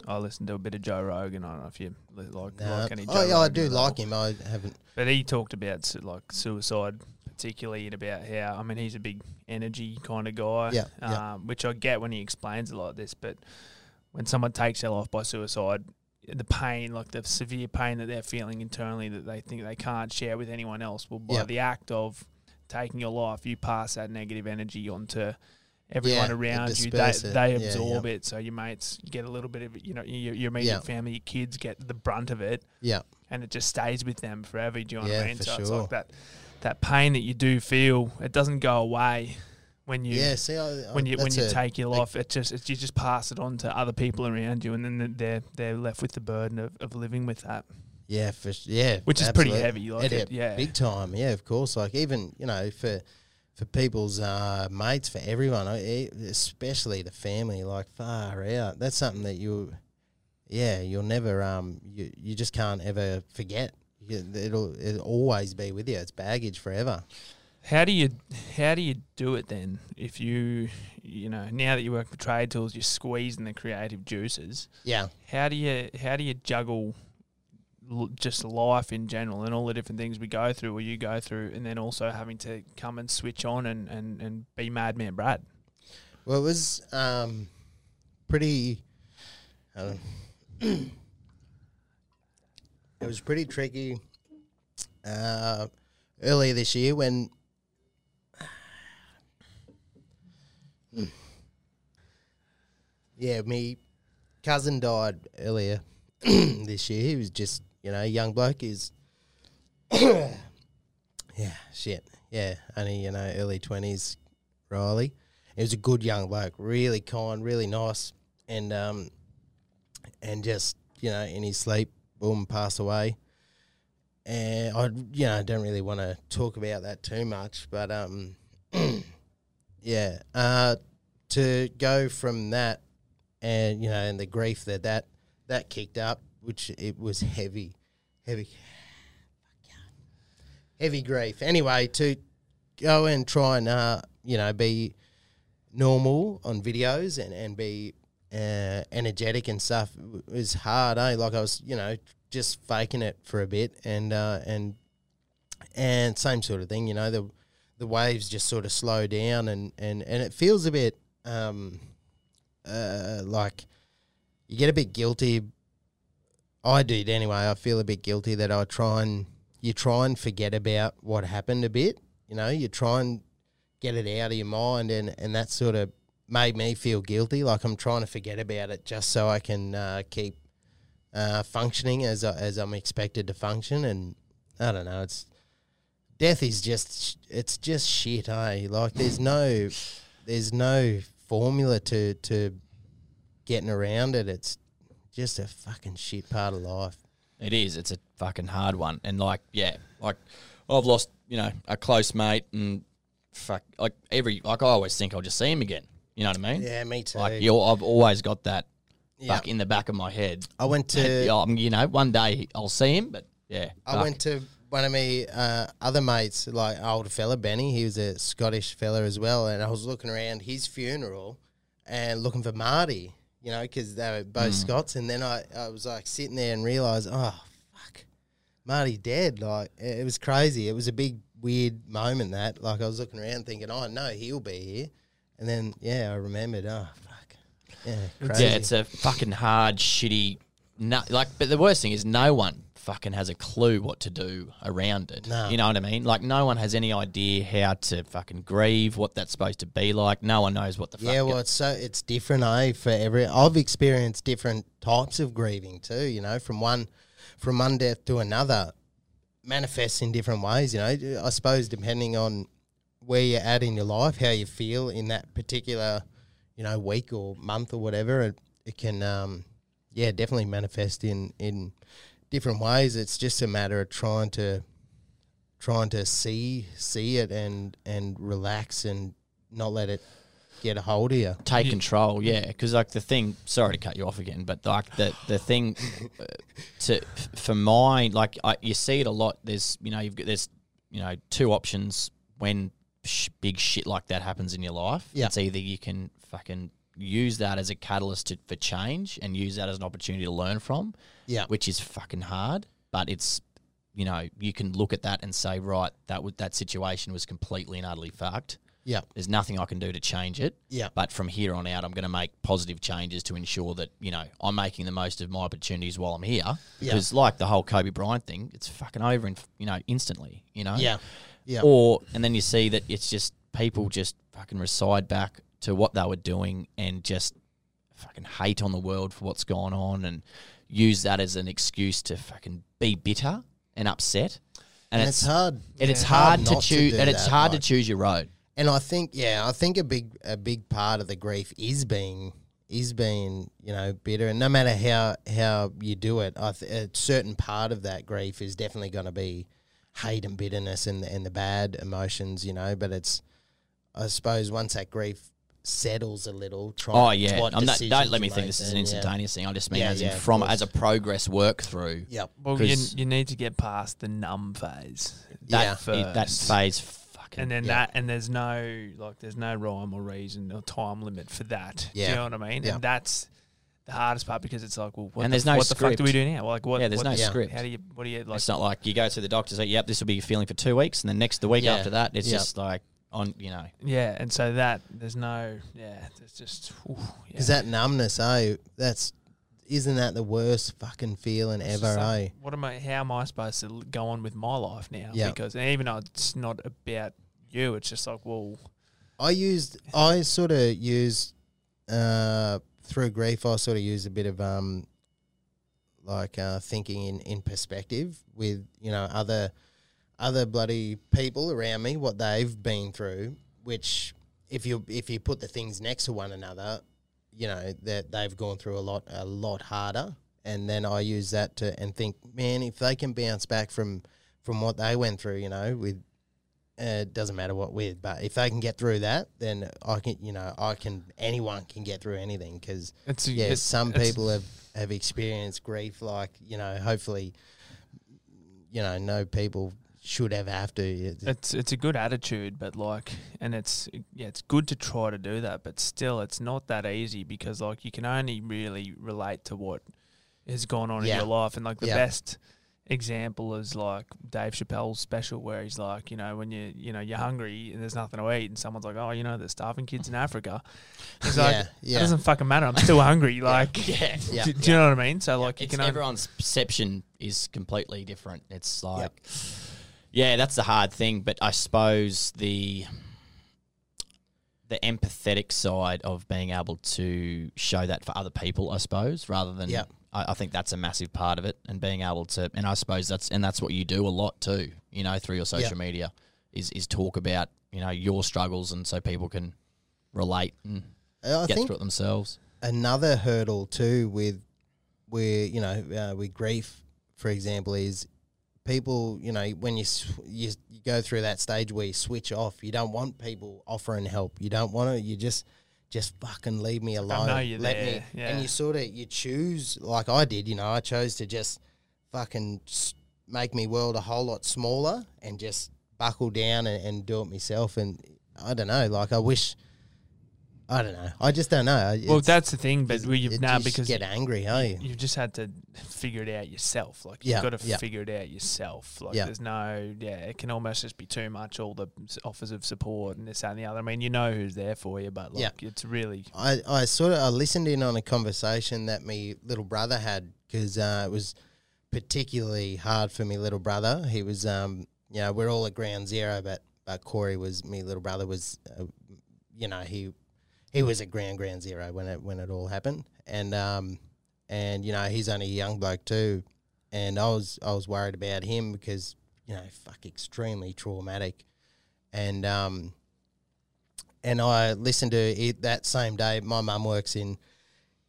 I listened to a bit of Joe Rogan. I don't know if you like, nah. like any Joe oh, yeah, I do like him. I haven't. But he talked about like suicide particularly and about how, I mean, he's a big energy kind of guy, yeah, um, yeah. which I get when he explains it like this. But when someone takes their life by suicide, the pain, like the severe pain that they're feeling internally that they think they can't share with anyone else, well, by yeah. the act of taking your life, you pass that negative energy onto everyone yeah, around you, they, they absorb yeah, yeah. it. So your mates get a little bit of it, you know, your, your immediate yeah. family, your kids get the brunt of it. Yeah. And it just stays with them forever. Do you know yeah, what I mean? For so sure. It's like that, that pain that you do feel, it doesn't go away when you yeah, see, I, I, when you when you a, take your life. It just it, you just pass it on to other people around you, and then they're they're left with the burden of, of living with that. Yeah, for yeah, which absolutely. is pretty heavy. Like it, it, yeah, big time. Yeah, of course. Like even you know for. For people's uh, mates, for everyone, especially the family, like far out. That's something that you, yeah, you'll never, um, you, you just can't ever forget. It'll it'll always be with you. It's baggage forever. How do you how do you do it then? If you you know now that you work for Trade Tools, you're squeezing the creative juices. Yeah. How do you how do you juggle just life in general and all the different things we go through or you go through, and then also having to come and switch on and, and, and be Madman Brad? Well, it was um, pretty uh, it was pretty tricky uh, earlier this year when yeah me cousin died earlier this year. He was just You know, young bloke is, yeah, shit, yeah, only, you know, early twenties, Riley. He was a good young bloke, really kind, really nice, and um, and just, you know, in his sleep, boom, passed away. And I, you know, don't really want to talk about that too much, but um, yeah, uh, to go from that, and you know, and the grief that that that kicked up, which it was heavy, heavy, heavy grief. Anyway, to go and try and, uh, you know, be normal on videos and, and be uh, energetic and stuff was hard, eh? Like I was, you know, just faking it for a bit and, uh, and, and same sort of thing, you know, the the waves just sort of slow down, and, and, and it feels a bit um, uh, like you get a bit guilty. I did anyway. I feel a bit guilty that I try and you try and forget about what happened a bit. You know, you try and get it out of your mind, and, and that sort of made me feel guilty. Like I'm trying to forget about it just so I can uh, keep uh, functioning as I, as I'm expected to function. And I don't know. It's death is just it's just shit, eh? Like there's no there's no formula to to getting around it. It's just a fucking shit part of life. It is. It's a fucking hard one. And like, yeah, like I've lost, you know, a close mate, and fuck, like every, like I always think I'll just see him again. You know what I mean? Yeah, me too. Like you, I've always got that yep. back in the back of my head. I went to, you know, one day I'll see him, but yeah. I fuck. went to one of my uh, other mates, like older fella, Benny. He was a Scottish fella as well, and I was looking around his funeral and looking for Marty, you know, because they were both mm. Scots. And then I, I was like sitting there and realised, oh, fuck, Marty dead. Like it, it was crazy. It was a big weird moment that, like, I was looking around thinking, oh, no, he'll be here. And then, yeah, I remembered, oh, fuck. Yeah, crazy. Yeah, it's a fucking hard, shitty nut. Like, but the worst thing is no one fucking has a clue what to do around it. No. You know what I mean? Like, no one has any idea how to fucking grieve, what that's supposed to be like. No one knows what the fuck. Yeah, well, it's, so, it's different, eh, for every... I've experienced different types of grieving too, you know, from one, from one death to another. Manifests in different ways, you know, I suppose, depending on where you're at in your life, how you feel in that particular, you know, week or month or whatever, it, it can, um, yeah, definitely manifest in, in different ways. It's just a matter of trying to, trying to see, see it and, and relax and not let it get a hold of you. Take yeah. control, yeah, because like the thing, sorry to cut you off again, but like the the thing to for mine, like I, you see it a lot. There's you know you've got there's you know two options when sh big shit like that happens in your life. Yeah. It's either you can fucking use that as a catalyst to, for change and use that as an opportunity to learn from, yeah, which is fucking hard, but it's. You know, you can look at that and say, right, that w that situation was completely and utterly fucked. Yeah. There's nothing I can do to change it. Yeah. But from here on out, I'm going to make positive changes to ensure that, you know, I'm making the most of my opportunities while I'm here. Because yeah. like the whole Kobe Bryant thing, it's fucking over, in, you know, instantly, you know. Yeah. Yeah. Or, and then you see that it's just people just fucking reside back to what they were doing and just fucking hate on the world for what's gone on and use that as an excuse to fucking be bitter. And upset, and, and it's, it's hard. And it's hard to choose, and it's hard to choose your road. And I think, yeah, I think a big, a big part of the grief is being, is being, you know, bitter. And no matter how how you do it, I th a certain part of that grief is definitely going to be hate and bitterness and the, and the bad emotions, you know. But it's, I suppose, once that grief settles a little. Try oh yeah, what I'm not, don't let me think this is an instantaneous yeah. thing. I just mean yeah, as in yeah, from as a progress work through. Yeah, well, you, you need to get past the numb phase. That yeah, first. It, that phase, fucking. And then yeah. that, and there's no like, there's no rhyme or reason or time limit for that. Yeah. Do you know what I mean? Yeah. And that's the hardest part because it's like, well, what, and there's the, no what the fuck do we do now? Well, like, what? Yeah, there's what, no yeah. script. How do you? What do you? Like, it's not like you go to the doctor, say, "Yep, this will be your feeling for two weeks," and the next, the week yeah. after that, it's yep. just like. On, you know, yeah, and so that there's no, yeah, there's just because yeah. that numbness, eh? That's isn't that the worst fucking feeling it's ever, like, eh? What am I? How am I supposed to go on with my life now? Yeah, because even though it's not about you, it's just like, well, I used, I sort of used uh, through grief, I sort of used a bit of um, like uh, thinking in in perspective with you know other. Other bloody people around me, what they've been through, which if you if you put the things next to one another, you know that they've gone through a lot a lot harder. And then I use that to and think, man, if they can bounce back from from what they went through, you know, with uh, it doesn't matter what with, but if they can get through that, then I can, you know, I can anyone can get through anything because yeah, it's, some it's, people have have experienced grief like you know, hopefully, you know, no people. Should ever have to. It's it's a good attitude, but like, and it's yeah, it's good to try to do that, but still, it's not that easy because like you can only really relate to what has gone on yeah. in your life, and like the yeah. best example is like Dave Chappelle's special where he's like, you know, when you you know you're hungry and there's nothing to eat and someone's like, oh, you know, there's starving kids in Africa. He's yeah, like, yeah. it doesn't fucking matter. I'm still hungry. Like, yeah, yeah, do, yeah. do you know what I mean? So yeah, like, you can everyone's perception is completely different. It's like, yep. yeah, that's the hard thing. But I suppose the the empathetic side of being able to show that for other people, I suppose, rather than. Yep. I think that's a massive part of it, and being able to, and I suppose that's, and that's what you do a lot too, you know, through your social yep. media, is is talk about, you know, your struggles, and so people can relate and I get think through it themselves. Another hurdle too with, where you know, uh, with grief, for example, is people, you know, when you, you you go through that stage where you switch off, you don't want people offering help, you don't want to, you just. Just fucking leave me alone. I know you're Let there. Me, yeah. And you sort of, you choose, like I did, you know, I chose to just fucking make me world a whole lot smaller and just buckle down and, and do it myself. And I don't know, like I wish, I don't know. I just don't know. It's, well, that's the thing, but we, you've now nah, because get angry, you, hey? You've just had to figure it out yourself. Like you've yeah, got to yeah. figure it out yourself. Like yeah. there's no, yeah, it can almost just be too much. All the offers of support and this and the other. I mean, you know who's there for you, but like yeah. it's really. I, I sort of I listened in on a conversation that me little brother had because uh, it was particularly hard for me little brother. He was, um, you know, we're all at ground zero, but but Corey was me little brother was, uh, you know, he. He was at ground ground zero when it when it all happened, and um, and you know he's only a young bloke too, and I was I was worried about him because you know fuck extremely traumatic, and um, and I listened to it that same day. My mum works in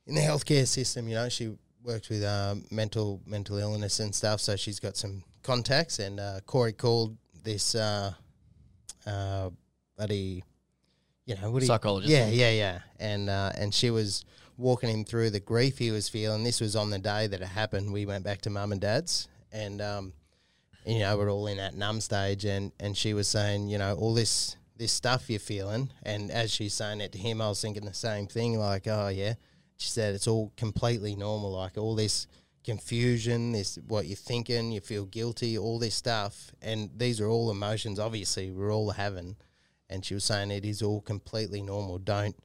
in the healthcare system, you know she works with um, mental mental illness and stuff, so she's got some contacts, and uh, Corey called this uh, uh, buddy. You know, what psychologist. You, yeah, yeah, yeah. And uh, and she was walking him through the grief he was feeling. This was on the day that it happened. We went back to mum and dad's, and um, and, you know, we're all in that numb stage. And, and she was saying, you know, all this this stuff you're feeling. And as she's saying it to him, I was thinking the same thing. Like, oh yeah, she said it's all completely normal. Like all this confusion, this what you're thinking, you feel guilty, all this stuff. And these are all emotions. Obviously, we're all having. And she was saying it is all completely normal. Don't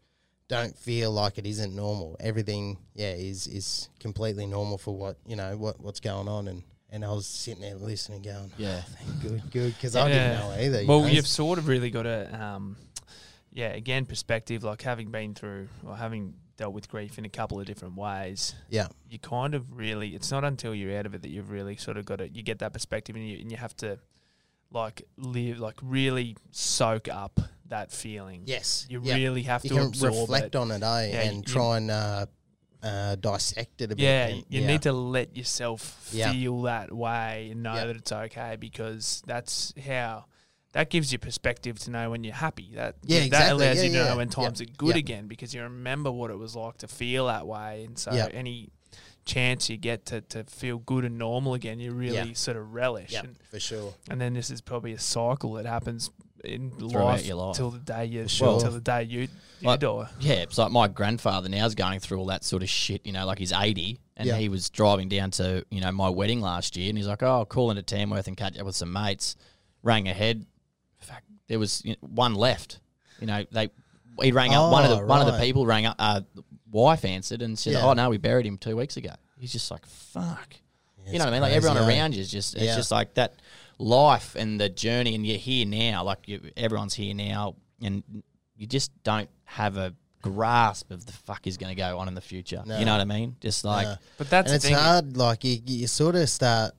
don't feel like it isn't normal. Everything, yeah, is is completely normal for what you know what what's going on. And, and I was sitting there listening, going, yeah, oh, thank good, good, because yeah. I didn't know either. You well, know? You've sort of really got to, um, yeah, again, perspective. Like having been through or having dealt with grief in a couple of different ways. Yeah, you kind of really. It's not until you're out of it that you've really sort of got to. You get that perspective, and you and you have to. Like live, like really soak up that feeling. Yes, you yep. really have you to can absorb reflect it. on it, eh? Yeah, and you, try and uh, uh, dissect it a yeah, bit. And, you yeah, you need to let yourself yep. feel that way and know yep. that it's okay, because that's how that gives you perspective to know when you're happy. That yeah, yeah exactly. that allows yeah, you to yeah. know when times yep. are good yep. again, because you remember what it was like to feel that way, and so yep. any. chance you get to, to feel good and normal again, you really yeah. sort of relish. Yeah, and, for sure. And then this is probably a cycle that happens in life, your life till the day you sure. till the day you, you like, die. Yeah, it's like my grandfather now is going through all that sort of shit. You know, like he's eighty, and yeah. he was driving down to you know my wedding last year, and he's like, "Oh, I'll call into Tamworth and catch up with some mates." Rang ahead, fact, there was you know, one left. You know, they he rang oh, up one of the right. one of the people rang up. Uh, wife answered and said, yeah. "Oh no, we buried him two weeks ago." He's just like, "Fuck," yeah, you know what I mean? Like everyone yeah. around you is just—it's yeah. just like that life and the journey, and you're here now. Like you, everyone's here now, and you just don't have a grasp of the fuck is going to go on in the future. No. You know what I mean? Just like, no. but that's and the it's thing. hard. Like you, you sort of start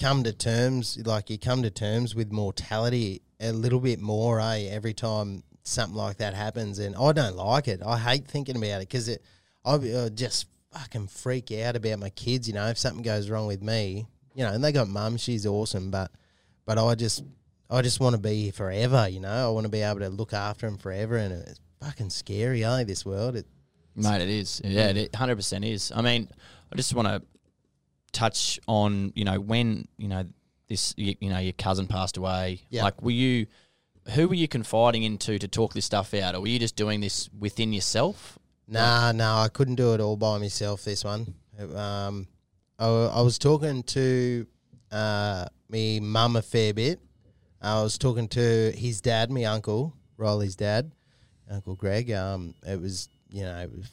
come to terms, like you come to terms with mortality a little bit more, eh? Every time. Something like that happens, and I don't like it. I hate thinking about it because it, I just fucking freak out about my kids. You know, if something goes wrong with me, you know, and they got mum, she's awesome, but, but I just, I just want to be here forever. You know, I want to be able to look after them forever, and it's fucking scary, eh? This world, it, mate, it is. Yeah, it one hundred percent is. I mean, I just want to touch on, you know, when you know this, you, you know, your cousin passed away. Yeah. Like, were you? Who were you confiding into to talk this stuff out, or were you just doing this within yourself? Nah, no, nah, I couldn't do it all by myself, this one. It, um, I, I was talking to uh, me mum a fair bit. I was talking to his dad, me uncle, Riley's dad, Uncle Greg. Um, it was, you know, it, was,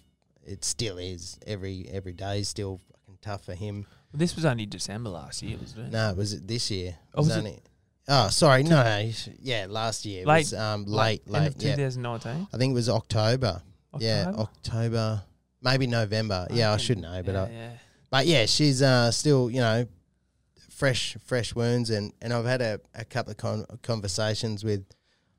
it still is. Every every day is still fucking tough for him. Well, this was only December last year, wasn't it? No, was it this year? Oh, was, was only, it? Oh, sorry, no, no, yeah, last year. Late, it was, um, late, late, late yeah. twenty nineteen. I think it was October. October. Yeah, October, maybe November. I yeah, I should know, but yeah, I, yeah. but yeah, she's uh, still, you know, fresh, fresh wounds, and, and I've had a, a couple of con conversations with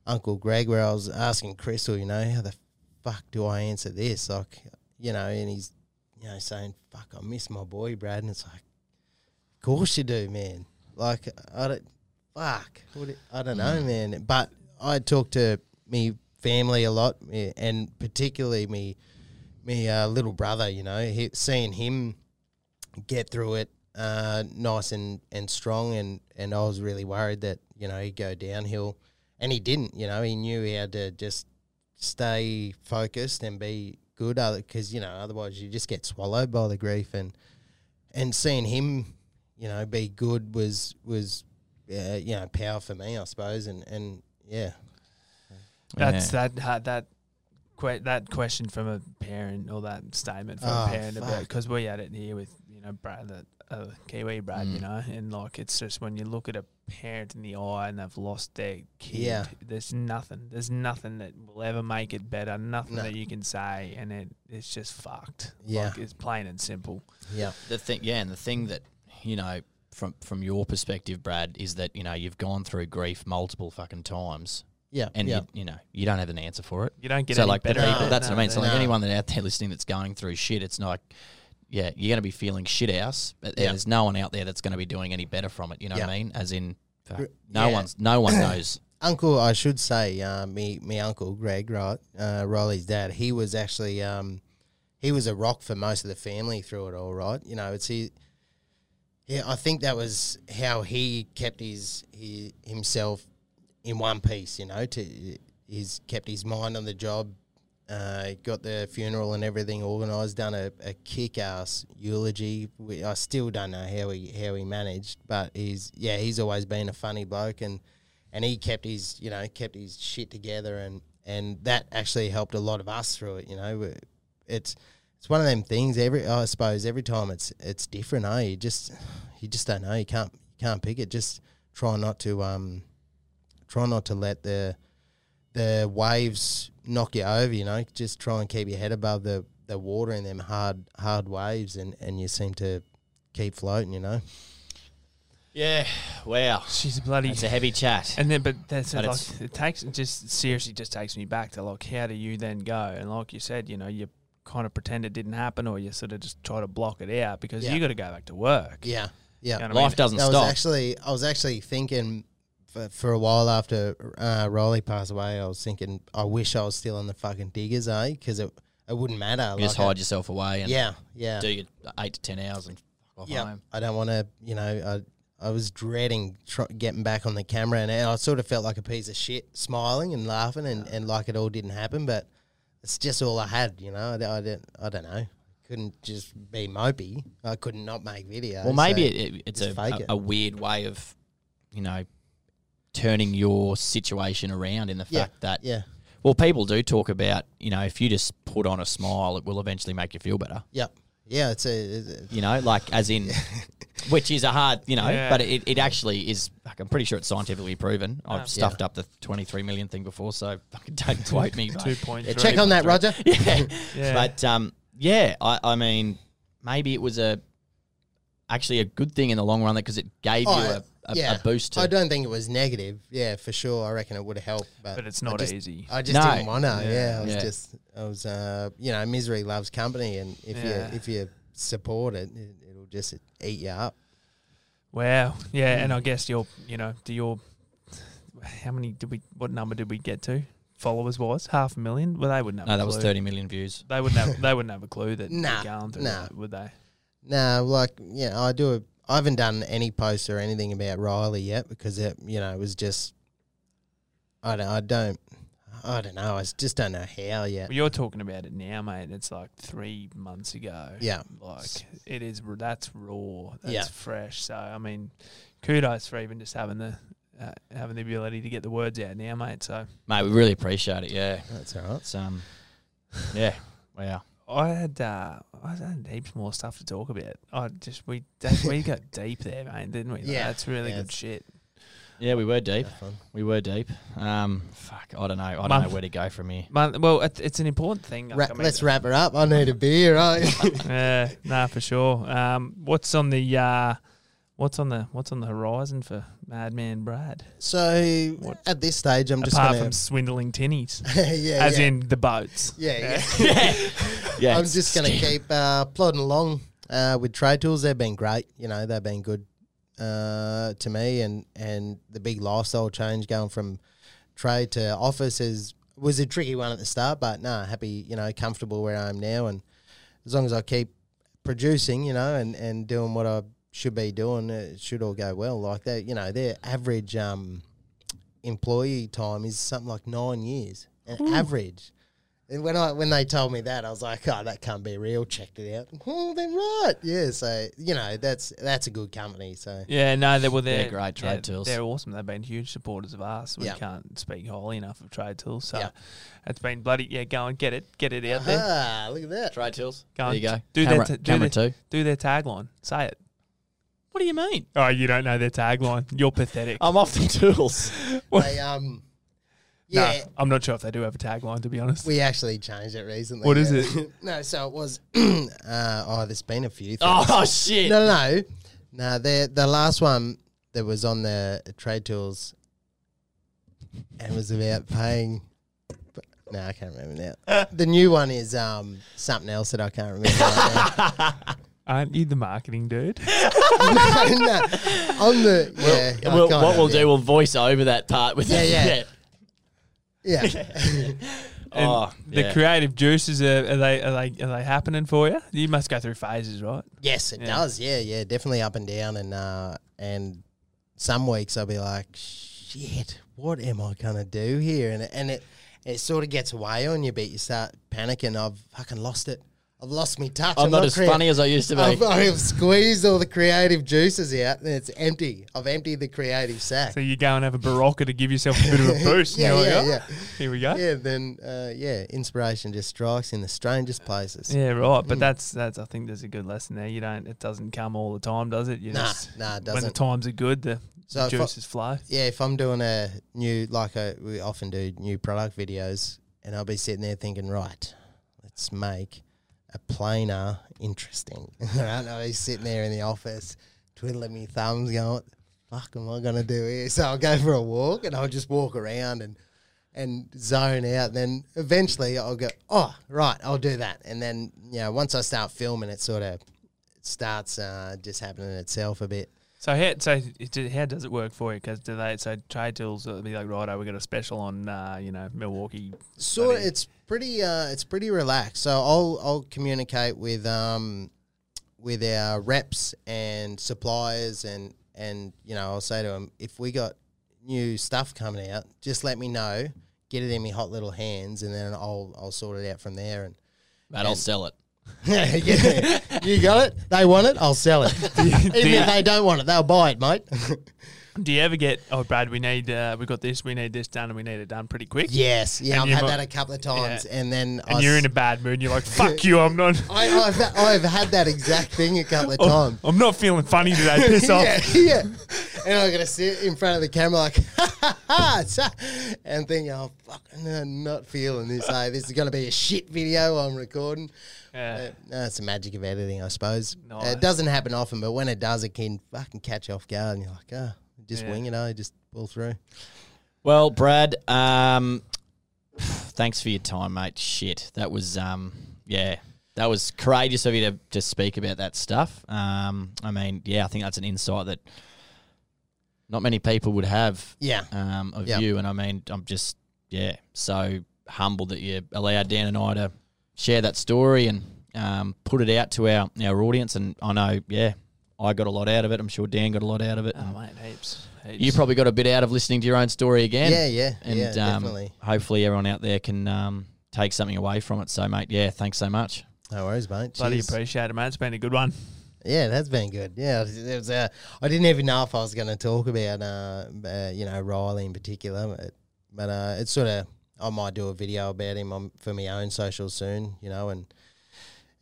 Uncle Greg where I was asking Crystal, you know, how the fuck do I answer this? Like, you know, and he's, you know, saying, fuck, I miss my boy, Brad, and it's like, of course you do, man. Like, I don't. Fuck, I don't know, man. But I talk to me family a lot, and particularly me, me uh, little brother. You know, he, seeing him get through it, uh, nice and, and strong, and and I was really worried that, you know, he'd go downhill, and he didn't. You know, he knew he had to just stay focused and be good, because, you know, otherwise you just get swallowed by the grief, and and seeing him, you know, be good was was. Yeah, you know, power for me, I suppose, and and yeah, that's yeah. that uh, that que that question from a parent, or that statement from oh, a parent fuck. about, because we had it here with, you know, Brad, the uh, Kiwi Brad, mm. you know, and like, it's just when you look at a parent in the eye and they've lost their kid, yeah. there's nothing, there's nothing that will ever make it better, nothing no. that you can say, and it it's just fucked. Yeah, like, it's plain and simple. Yeah, the thing, yeah, and the thing that, you know, From from your perspective, Brad, is that, you know, you've gone through grief multiple fucking times, yeah, and yeah. You, you know, you don't have an answer for it. You don't get so any like better. People, no, that's no, what I mean. So no. like anyone that out there listening that's going through shit, it's like, yeah, you're going to be feeling shit house, but yeah. there's no one out there that's going to be doing any better from it. You know yeah. what I mean? As in, no yeah. one's no one knows. Uncle, I should say, uh, me me uncle Greg, right, uh, Riley's dad. He was actually um, he was a rock for most of the family through it all. Right, you know, it's he. Yeah, I think that was how he kept his, his himself in one piece, you know. To he's kept his mind on the job, uh, got the funeral and everything organised, done a, a kick-ass eulogy. We, I still don't know how he how he managed, but he's yeah, he's always been a funny bloke, and and he kept his you know kept his shit together, and and that actually helped a lot of us through it, you know. It's. It's one of them things. Every I suppose every time it's it's different, eh? You just you just don't know. You can't you can't pick it. Just try not to um try not to let the the waves knock you over. You know, just try and keep your head above the, the water in them hard hard waves, and, and you seem to keep floating. You know. Yeah, wow. She's a bloody. It's a heavy chat. And then, but that's but like, it takes it just seriously just takes me back to, like, how do you then go? And like you said, you know, you. kind of pretend it didn't happen, or you sort of just try to block it out, because yeah. you got to go back to work. Yeah, yeah. You know, life I mean? doesn't I stop. Was actually, I was actually thinking for, for a while after uh, Riley passed away, I was thinking, I wish I was still on the fucking diggers, eh? Because it, it wouldn't matter. You like just hide I, yourself away and yeah, yeah. do your eight to ten hours and fuck off yeah. home. I don't want to, you know, I, I was dreading tr getting back on the camera, and I sort of felt like a piece of shit, smiling and laughing and, yeah. and like it all didn't happen, but... It's just all I had, you know. I, I, don't, I don't know. Couldn't just be mopey. I couldn't not make videos. Well, maybe so it, it, it's a, a, it. a weird way of, you know, turning your situation around, in the fact yeah, that, yeah. well, people do talk about, you know, if you just put on a smile, it will eventually make you feel better. Yep. Yeah, it's a... It's a you know, like, as in... which is a hard, you know, yeah. but it, it actually is... Like, I'm pretty sure it's scientifically proven. I've yeah. stuffed up the twenty-three million thing before, so fucking don't quote me. two point three. Yeah, check on that, Roger. yeah. yeah. But, um, yeah, I, I mean, maybe it was a actually a good thing in the long run, because it gave oh, you a, a, yeah. a boost. To I don't think it was negative. Yeah, for sure. I reckon it would have helped. But, but it's not I just, easy. I just no. didn't want to. Yeah. yeah, I was yeah. just... I was, uh, you know, misery loves company, and if yeah. you if you support it, it, it'll just eat you up. Wow, yeah, and I guess your, you know, do your, how many did we? What number did we get to? Followers wise, half a million. Well, they wouldn't have. No, a that clue. was thirty million views. They wouldn't have. They wouldn't have a clue that nah, you're going through nah. that, would they? No, nah, like yeah, you know, I do. A, I haven't done any posts or anything about Riley yet, because it, you know, it was just. I don't. I don't. I don't know. I just don't know how yet. Well, you're talking about it now, mate. It's like three months ago. Yeah. Like, it is, that's raw. That's yeah. fresh. So, I mean, kudos for even just having the uh, having the ability to get the words out now, mate. So, mate, we really appreciate it, yeah. That's all right. It's, um, yeah, wow. I had uh, I had heaps more stuff to talk about. I just we we got deep there, mate, didn't we? Like, yeah, that's really yeah, good shit. Yeah, we were deep. We were deep. Um, fuck, I don't know. I don't month, know where to go from here. Month, well, it, it's an important thing. Ra I mean, let's wrap her up. I need a beer, right? Yeah, nah, for sure. Um, what's on the uh, what's on the what's on the horizon for Madman Brad? So what, at this stage, I'm just apart gonna, from swindling tinnies, yeah, as yeah. in the boats. Yeah, yeah. yeah. yeah I'm just going to keep uh, plodding along uh, with Trade Tools. They've been great. You know, they've been good. Uh, to me and, and the big lifestyle change going from trade to office is, was a tricky one at the start, but no, nah, happy, you know, comfortable where I am now. And as long as I keep producing, you know, and, and doing what I should be doing, it should all go well. Like that, you know, their average um, employee time is something like nine years, an mm. average. And when I when they told me that, I was like, oh, that can't be real. Checked it out. Oh, they're right. Yeah, so, you know, that's that's a good company. So yeah, no, they, well, they're, they're great, Trade yeah, Tools. They're awesome. They've been huge supporters of us. We yep. can't speak highly enough of Trade Tools. So yep. it's been bloody, yeah, go and get it. Get it out uh -huh, there. Look at that. Trade Tools. Go there you go. Do camera their do camera their, too. Do their tagline. Say it. What do you mean? Oh, you don't know their tagline. You're pathetic. I'm off the tools. They, um... Yeah, nah, I'm not sure if they do have a tagline, to be honest. We actually changed it recently. What is yeah. it? No, so it was. uh, oh, there's been a few things. Oh shit! No, no, no. No, the the last one that was on the Trade Tools, and was about paying. No, I can't remember now. The new one is um something else that I can't remember. Right now. Aren't you the marketing dude? no, no. On the we'll, yeah. We'll, what we'll do, it. we'll voice over that part with yeah, yeah. yeah. Yeah, and oh, the yeah. creative juices are, are they are they are they happening for you? You must go through phases, right? Yes, it yeah. does. Yeah, yeah, definitely up and down, and uh, and some weeks I'll be like, shit, what am I gonna do here? And and it it sort of gets away on you, but you start panicking. I've fucking lost it. I've lost me touch. I'm, I'm not, not as funny as I used to be. I've, I've squeezed all the creative juices out, and it's empty. I've emptied the creative sack. So you go and have a barocca to give yourself a bit of a boost. yeah, yeah, yeah. Here we go. Yeah, then uh, yeah, inspiration just strikes in the strangest places. Yeah, right. But mm. that's that's. I think there's a good lesson there. You don't. It doesn't come all the time, does it? You nah, just, nah, it doesn't. When the times are good, the, so the juices I, flow. Yeah, if I'm doing a new, like a, we often do new product videos, and I'll be sitting there thinking, right, let's make a planer interesting. I know he's sitting there in the office twiddling my thumbs going, what the fuck am I going to do here? So I'll go for a walk and I'll just walk around and and zone out. And then eventually I'll go, oh, right, I'll do that. And then, you know, once I start filming, it sort of starts uh, just happening itself a bit. So how, so how does it work for you? Because do they, so Trade Tools will be like, right, oh, we got a special on uh, you know, Milwaukee. So study. it's pretty uh, it's pretty relaxed. So I'll I'll communicate with um with our reps and suppliers and and you know, I'll say to them, if we got new stuff coming out, just let me know, get it in my hot little hands, and then I'll I'll sort it out from there. And mate, I'll sell it. yeah, you got it. They want it, I'll sell it. Even do if they don't want it, they'll buy it, mate. Do you ever get, oh, Brad, we need, uh, we got this, we need this done, and we need it done pretty quick? Yes, yeah, and I've had might, that a couple of times, yeah. and then and I you're in a bad mood. And you're like, fuck you, I'm not. I, I've, I've had that exact thing a couple of times. I'm not feeling funny today. Piss yeah, off. Yeah, and I'm gonna sit in front of the camera like, ha ha ha, and think, oh, fuck, I'm not feeling this. Hey, this is gonna be a shit video I'm recording. Yeah. Uh, no, it's the magic of editing, I suppose. Nice. Uh, it doesn't happen often, but when it does, it can fucking catch you off guard, and you're like, oh, just yeah. wing it, I just pull through. Well, Brad, um, thanks for your time, mate. Shit, that was, um, yeah, that was courageous of you to, to speak about that stuff. Um, I mean, yeah, I think that's an insight that not many people would have yeah. um, of yep. you. And I mean, I'm just, yeah, so humbled that you allowed Dan and I to share that story and um, put it out to our, our audience. And I know, yeah, I got a lot out of it. I'm sure Dan got a lot out of it. Oh, mate, heaps, heaps. You probably got a bit out of listening to your own story again. Yeah, yeah, and, yeah, um, definitely. Hopefully everyone out there can um, take something away from it. So, mate, yeah, thanks so much. No worries, mate. Bloody Cheers. Appreciate it, mate. It's been a good one. Yeah, it has been good. Yeah, it was. Uh, I didn't even know if I was going to talk about, uh, uh, you know, Riley in particular, but, but uh, it's sort of I might do a video about him on, for my own social soon, you know, and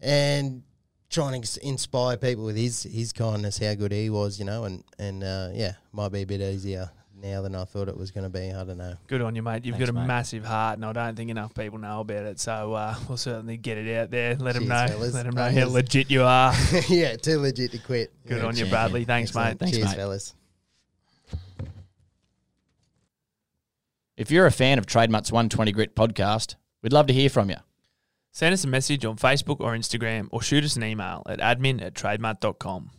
and. trying to inspire people with his his kindness, how good he was, you know, and and uh, yeah, might be a bit easier now than I thought it was going to be. I don't know. Good on you, mate. You've Thanks, got a mate. massive heart, and I don't think enough people know about it. So uh, we'll certainly get it out there. Let Cheers, them know. Fellas. Let them know how legit you are. Yeah, too legit to quit. Good yeah, on you, Bradley. Thanks, Excellent. mate. Thanks, Cheers, mate. fellas. If you're a fan of Trademutt's one twenty Grit podcast, we'd love to hear from you. Send us a message on Facebook or Instagram, or shoot us an email at admin at trademutt dot com.